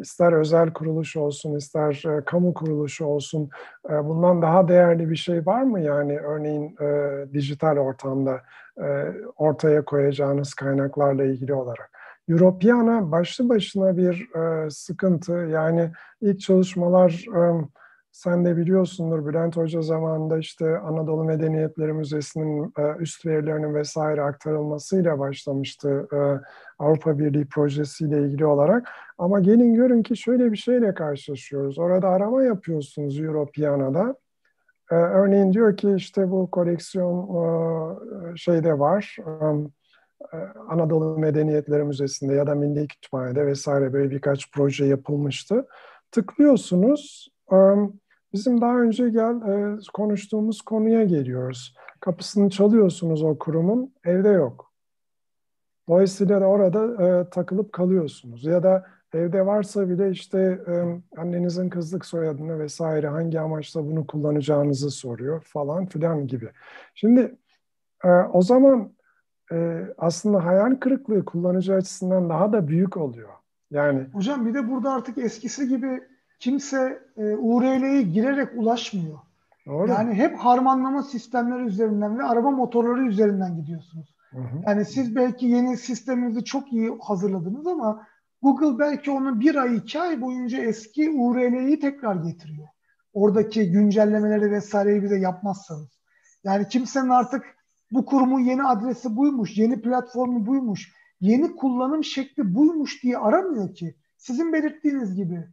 ister özel kuruluş olsun, ister kamu kuruluşu olsun, bundan daha değerli bir şey var mı? Yani örneğin dijital ortamda ortaya koyacağınız kaynaklarla ilgili olarak. Europeana başlı başına bir sıkıntı. Yani ilk çalışmalar, sen de biliyorsundur Bülent Hoca zamanında işte Anadolu Medeniyetleri Müzesi'nin üst verilerinin vesaire aktarılmasıyla başlamıştı Avrupa Birliği projesiyle ilgili olarak. Ama gelin görün ki şöyle bir şeyle karşılaşıyoruz. Orada arama yapıyorsunuz Europeana'da. Örneğin diyor ki işte bu koleksiyon şeyde var, Anadolu Medeniyetleri Müzesi'nde ya da Milli Kütüphane'de vesaire böyle birkaç proje yapılmıştı. Tıklıyorsunuz. Bizim daha önce konuştuğumuz konuya geliyoruz. Kapısını çalıyorsunuz o kurumun, evde yok. Dolayısıyla da orada takılıp kalıyorsunuz. Ya da evde varsa bile işte annenizin kızlık soyadını vesaire, hangi amaçla bunu kullanacağınızı soruyor falan filan gibi. Şimdi o zaman aslında hayal kırıklığı kullanıcı açısından daha da büyük oluyor. Yani hocam bir de burada artık eskisi gibi kimse URL'ye girerek ulaşmıyor. Doğru. Yani hep harmanlama sistemleri üzerinden ve araba motorları üzerinden gidiyorsunuz. Hı hı. Yani siz belki yeni sisteminizi çok iyi hazırladınız ama Google belki onu bir ay, iki ay boyunca eski URL'yi tekrar getiriyor. Oradaki güncellemeleri vesaireyi bize yapmazsanız. Yani kimsenin artık bu kurumun yeni adresi buymuş, yeni platformu buymuş, yeni kullanım şekli buymuş diye aramıyor ki. Sizin belirttiğiniz gibi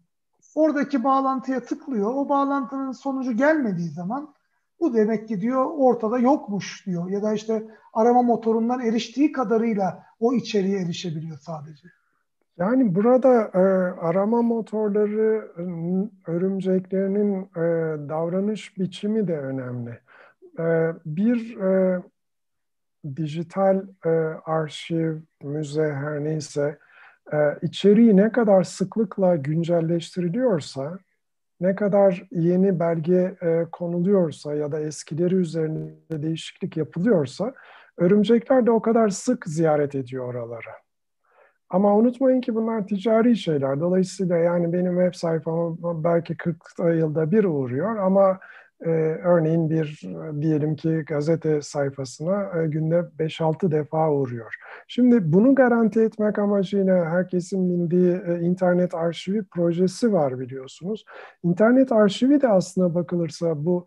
oradaki bağlantıya tıklıyor. O bağlantının sonucu gelmediği zaman bu demek ki diyor ortada yokmuş diyor. Ya da işte arama motorundan eriştiği kadarıyla o içeriğe erişebiliyor sadece. Yani burada arama motorları örümceklerinin davranış biçimi de önemli. Bir dijital arşiv, müze her neyse içeriği ne kadar sıklıkla güncelleştiriliyorsa, ne kadar yeni belge konuluyorsa ya da eskileri üzerinde değişiklik yapılıyorsa örümcekler de o kadar sık ziyaret ediyor oraları. Ama unutmayın ki bunlar ticari şeyler. Dolayısıyla yani benim web sayfama belki 40 yılda bir uğruyor ama örneğin bir diyelim ki gazete sayfasına günde 5-6 defa uğruyor. Şimdi bunu garanti etmek amacıyla herkesin bildiği internet arşivi projesi var biliyorsunuz. İnternet arşivi de aslına bakılırsa bu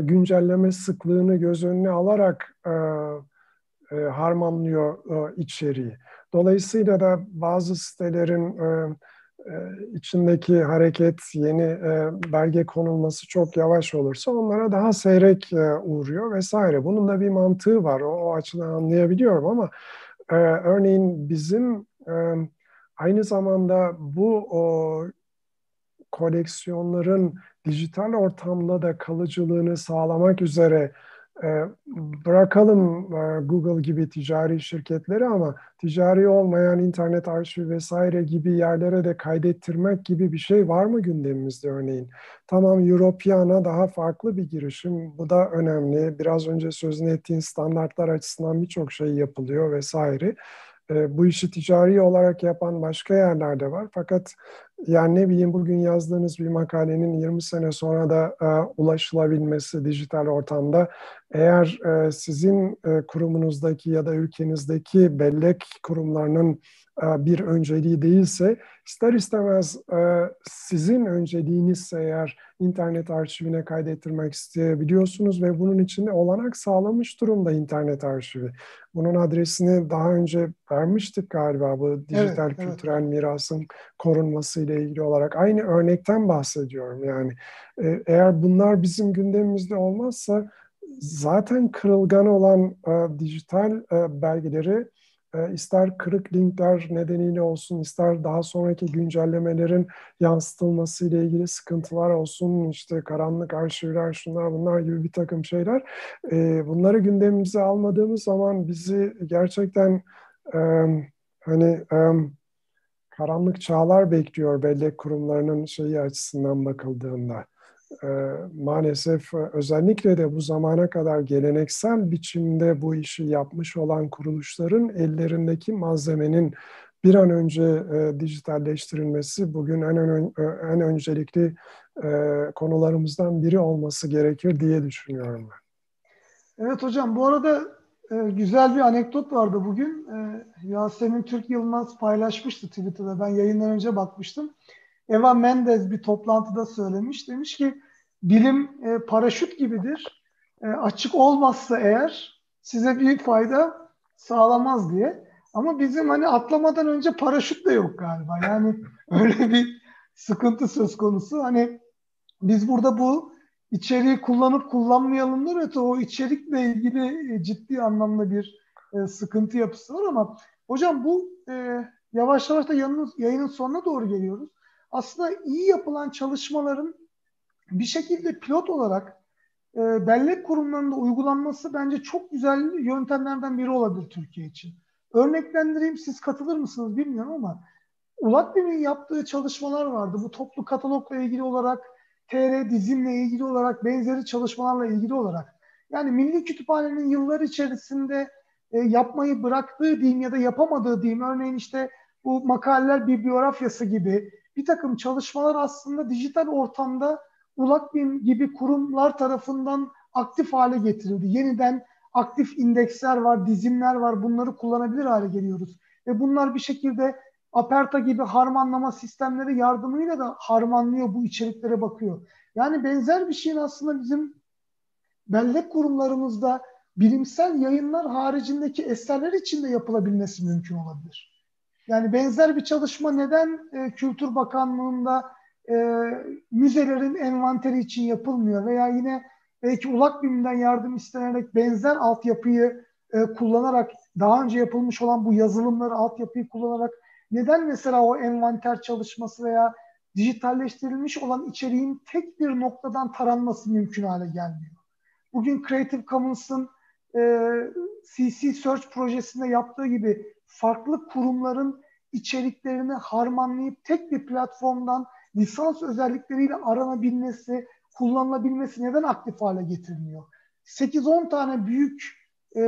güncelleme sıklığını göz önüne alarak harmanlıyor içeriği. Dolayısıyla da bazı sitelerin içindeki hareket, yeni belge konulması çok yavaş olursa onlara daha seyrek uğruyor vesaire. Bunun da bir mantığı var. O açıdan anlayabiliyorum ama örneğin bizim aynı zamanda bu koleksiyonların dijital ortamda da kalıcılığını sağlamak üzere bırakalım Google gibi ticari şirketleri ama ticari olmayan internet arşivi vesaire gibi yerlere de kaydettirmek gibi bir şey var mı gündemimizde örneğin? Tamam, Europeana daha farklı bir girişim. Bu da önemli. Biraz önce sözünü ettiğin standartlar açısından birçok şey yapılıyor vesaire. Bu işi ticari olarak yapan başka yerlerde var. Fakat yani ne bileyim bugün yazdığınız bir makalenin 20 sene sonra da ulaşılabilmesi dijital ortamda eğer sizin kurumunuzdaki ya da ülkenizdeki bellek kurumlarının bir önceliği değilse ister istemez sizin önceliğinizse eğer internet arşivine kaydettirmek isteyebiliyorsunuz ve bunun için de olanak sağlamış durumda internet arşivi. Bunun adresini daha önce vermiştik galiba bu dijital kültürel mirasın korunması ile ilgili olarak. Aynı örnekten bahsediyorum yani. Eğer bunlar bizim gündemimizde olmazsa zaten kırılgan olan dijital belgeleri ister kırık linkler nedeniyle olsun, ister daha sonraki güncellemelerin yansıtılması ile ilgili sıkıntılar olsun, işte karanlık arşivler, şunlar bunlar gibi bir takım şeyler. Bunları gündemimize almadığımız zaman bizi gerçekten karanlık çağlar bekliyor bellek kurumlarının şeyi açısından bakıldığında. Maalesef özellikle de bu zamana kadar geleneksel biçimde bu işi yapmış olan kuruluşların ellerindeki malzemenin bir an önce dijitalleştirilmesi bugün en öncelikli konularımızdan biri olması gerekir diye düşünüyorum ben. Evet hocam, bu arada güzel bir anekdot vardı bugün. Yasemin Türk Yılmaz paylaşmıştı Twitter'da, ben yayından önce bakmıştım. Eva Mendes bir toplantıda söylemiş. Demiş ki bilim paraşüt gibidir. Açık olmazsa eğer size bir fayda sağlamaz diye. Ama bizim hani atlamadan önce paraşüt de yok galiba. Yani öyle bir sıkıntı söz konusu. Hani biz burada bu içeriği kullanıp kullanmayalımlar öte o içerikle ilgili ciddi anlamda bir sıkıntı yapısı var ama hocam bu yavaş yavaş da yayının sonuna doğru geliyoruz. Aslında iyi yapılan çalışmaların bir şekilde pilot olarak bellek kurumlarında uygulanması bence çok güzel yöntemlerden biri olabilir Türkiye için. Örneklendireyim, siz katılır mısınız bilmiyorum ama ULAKBİM'in yaptığı çalışmalar vardı. Bu toplu katalogla ilgili olarak, TR dizinle ilgili olarak, benzeri çalışmalarla ilgili olarak. Yani Milli Kütüphane'nin yıllar içerisinde yapmayı bıraktığı diyeyim ya da yapamadığı diyeyim, örneğin işte bu makaleler bibliografyası gibi bir takım çalışmalar aslında dijital ortamda ULAKBİM gibi kurumlar tarafından aktif hale getirildi. Yeniden aktif indeksler var, dizinler var. Bunları kullanabilir hale geliyoruz. Ve bunlar bir şekilde Aperta gibi harmanlama sistemleri yardımıyla da harmanlıyor, bu içeriklere bakıyor. Yani benzer bir şeyin aslında bizim bellek kurumlarımızda bilimsel yayınlar haricindeki eserler için de yapılabilmesi mümkün olabilir. Yani benzer bir çalışma neden Kültür Bakanlığı'nda müzelerin envanteri için yapılmıyor veya yine belki ULAKBİM'den yardım istenerek benzer altyapıyı kullanarak, daha önce yapılmış olan bu yazılımları, altyapıyı kullanarak neden mesela o envanter çalışması veya dijitalleştirilmiş olan içeriğin tek bir noktadan taranması mümkün hale gelmiyor? Bugün Creative Commons'ın CC Search projesinde yaptığı gibi farklı kurumların içeriklerini harmanlayıp tek bir platformdan lisans özellikleriyle aranabilmesi, kullanılabilmesi neden aktif hale getirilmiyor? 8-10 tane büyük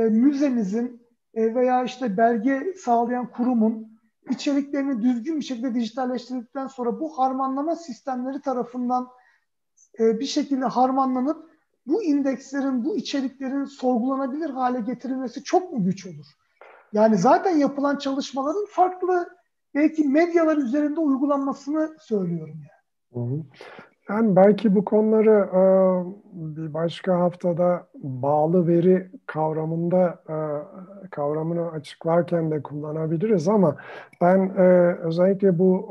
müzemizin veya işte belge sağlayan kurumun içeriklerini düzgün bir şekilde dijitalleştirdikten sonra bu harmanlama sistemleri tarafından bir şekilde harmanlanıp bu indekslerin, bu içeriklerin sorgulanabilir hale getirilmesi çok mu güç olur? Yani zaten yapılan çalışmaların farklı belki medyalar üzerinde uygulanmasını söylüyorum yani. Yani belki bu konuları bir başka haftada bağlı veri kavramını açıklarken de kullanabiliriz ama ben özellikle bu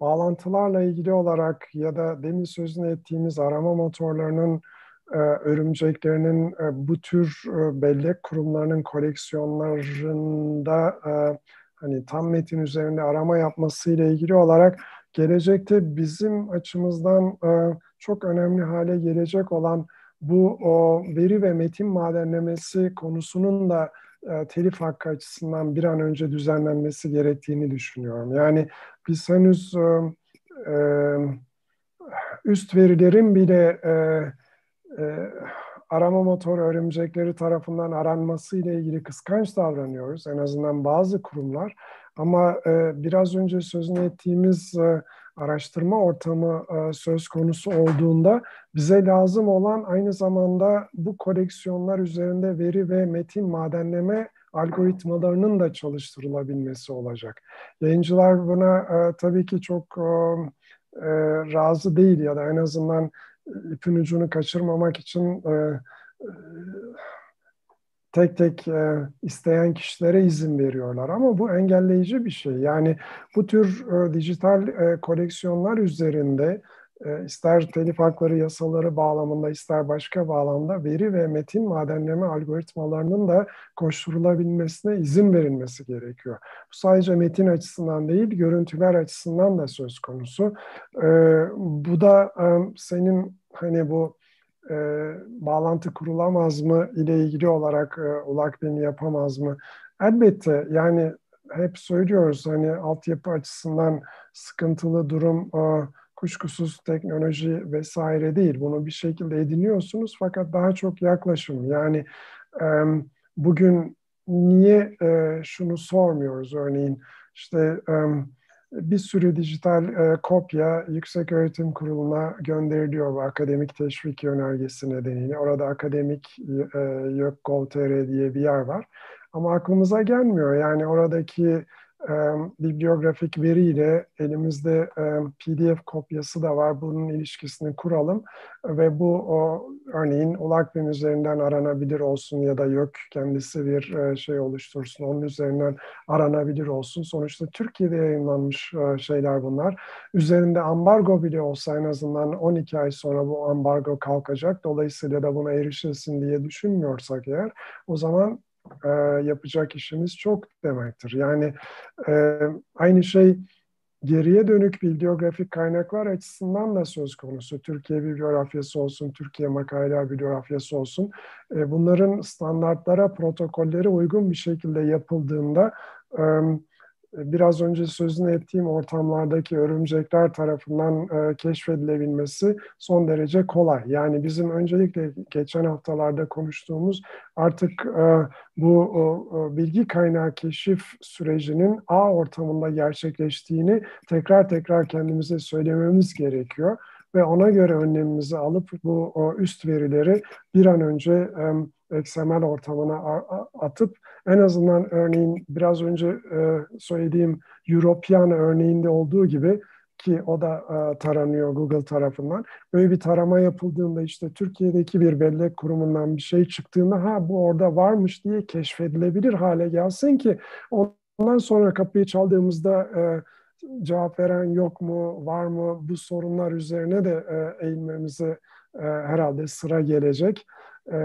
bağlantılarla ilgili olarak ya da demin sözünü ettiğimiz arama motorlarının örümceklerinin bu tür bellek kurumlarının koleksiyonlarında hani tam metin üzerinde arama yapmasıyla ilgili olarak gelecekte bizim açımızdan çok önemli hale gelecek olan bu veri ve metin madenlemesi konusunun da telif hakkı açısından bir an önce düzenlenmesi gerektiğini düşünüyorum. Yani biz henüz üst verilerin bile arama motoru örümcekleri tarafından aranması ile ilgili kıskanç davranıyoruz. En azından bazı kurumlar. Ama biraz önce sözünü ettiğimiz araştırma ortamı söz konusu olduğunda bize lazım olan aynı zamanda bu koleksiyonlar üzerinde veri ve metin madenleme algoritmalarının da çalıştırılabilmesi olacak. Yayıncılar buna tabii ki çok razı değil ya da en azından ipin ucunu kaçırmamak için tek tek isteyen kişilere izin veriyorlar. Ama bu engelleyici bir şey. Yani bu tür dijital koleksiyonlar üzerinde ister telif hakları yasaları bağlamında ister başka bağlamda veri ve metin madenleme algoritmalarının da koşturulabilmesine izin verilmesi gerekiyor. Bu sadece metin açısından değil, görüntüler açısından da söz konusu. Bu da senin hani bu bağlantı kurulamaz mı ile ilgili olarak ULAKBİM yapamaz mı? Elbette yani hep söylüyoruz hani altyapı açısından sıkıntılı durum kuşkusuz teknoloji vesaire değil. Bunu bir şekilde ediniyorsunuz fakat daha çok yaklaşım. Yani bugün niye şunu sormuyoruz örneğin işte bir sürü dijital kopya Yükseköğretim Kurulu'na gönderiliyor bu akademik teşvik yönergesi nedeniyle. Orada akademik YÖK.gov.tr diye bir yer var. Ama aklımıza gelmiyor. Yani oradaki bibliografik veriyle elimizde PDF kopyası da var. Bunun ilişkisini kuralım ve bu örneğin ULAKBİM üzerinden aranabilir olsun ya da YÖK kendisi bir şey oluştursun. Onun üzerinden aranabilir olsun. Sonuçta Türkiye'de yayınlanmış şeyler bunlar. Üzerinde ambargo bile olsa en azından 12 ay sonra bu ambargo kalkacak. Dolayısıyla da buna erişilsin diye düşünmüyorsak eğer o zaman yapacak işimiz çok demektir. Yani aynı şey geriye dönük bibliografik kaynaklar açısından da söz konusu. Türkiye bibliografyası olsun, Türkiye makaleler bibliografyası olsun. Bunların standartlara, protokollere uygun bir şekilde yapıldığında biraz önce sözünü ettiğim ortamlardaki örümcekler tarafından keşfedilebilmesi son derece kolay. Yani bizim öncelikle geçen haftalarda konuştuğumuz artık bu bilgi kaynağı keşif sürecinin ağ ortamında gerçekleştiğini tekrar tekrar kendimize söylememiz gerekiyor. Ve ona göre önlemimizi alıp bu üst verileri bir an önce XML ortamına atıp en azından örneğin biraz önce söylediğim Europeana örneğinde olduğu gibi ki o da taranıyor Google tarafından. Böyle bir tarama yapıldığında işte Türkiye'deki bir bellek kurumundan bir şey çıktığında ha bu orada varmış diye keşfedilebilir hale gelsin ki ondan sonra kapıyı çaldığımızda cevap veren yok mu, var mı bu sorunlar üzerine de eğilmemize herhalde sıra gelecek.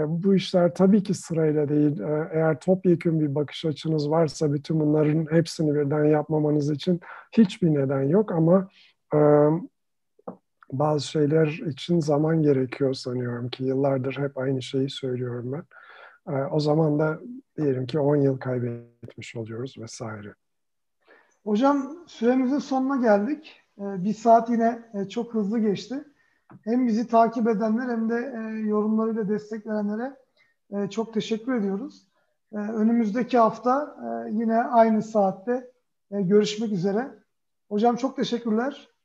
Bu işler tabii ki sırayla değil. Eğer topyekun bir bakış açınız varsa bütün bunların hepsini birden yapmamanız için hiçbir neden yok ama bazı şeyler için zaman gerekiyor sanıyorum ki yıllardır hep aynı şeyi söylüyorum ben. O zaman da diyelim ki 10 yıl kaybetmiş oluyoruz vesaire. Hocam süremizin sonuna geldik. Bir saat yine çok hızlı geçti. Hem bizi takip edenler hem de yorumlarıyla destekleyenlere çok teşekkür ediyoruz. Önümüzdeki hafta yine aynı saatte görüşmek üzere. Hocam çok teşekkürler.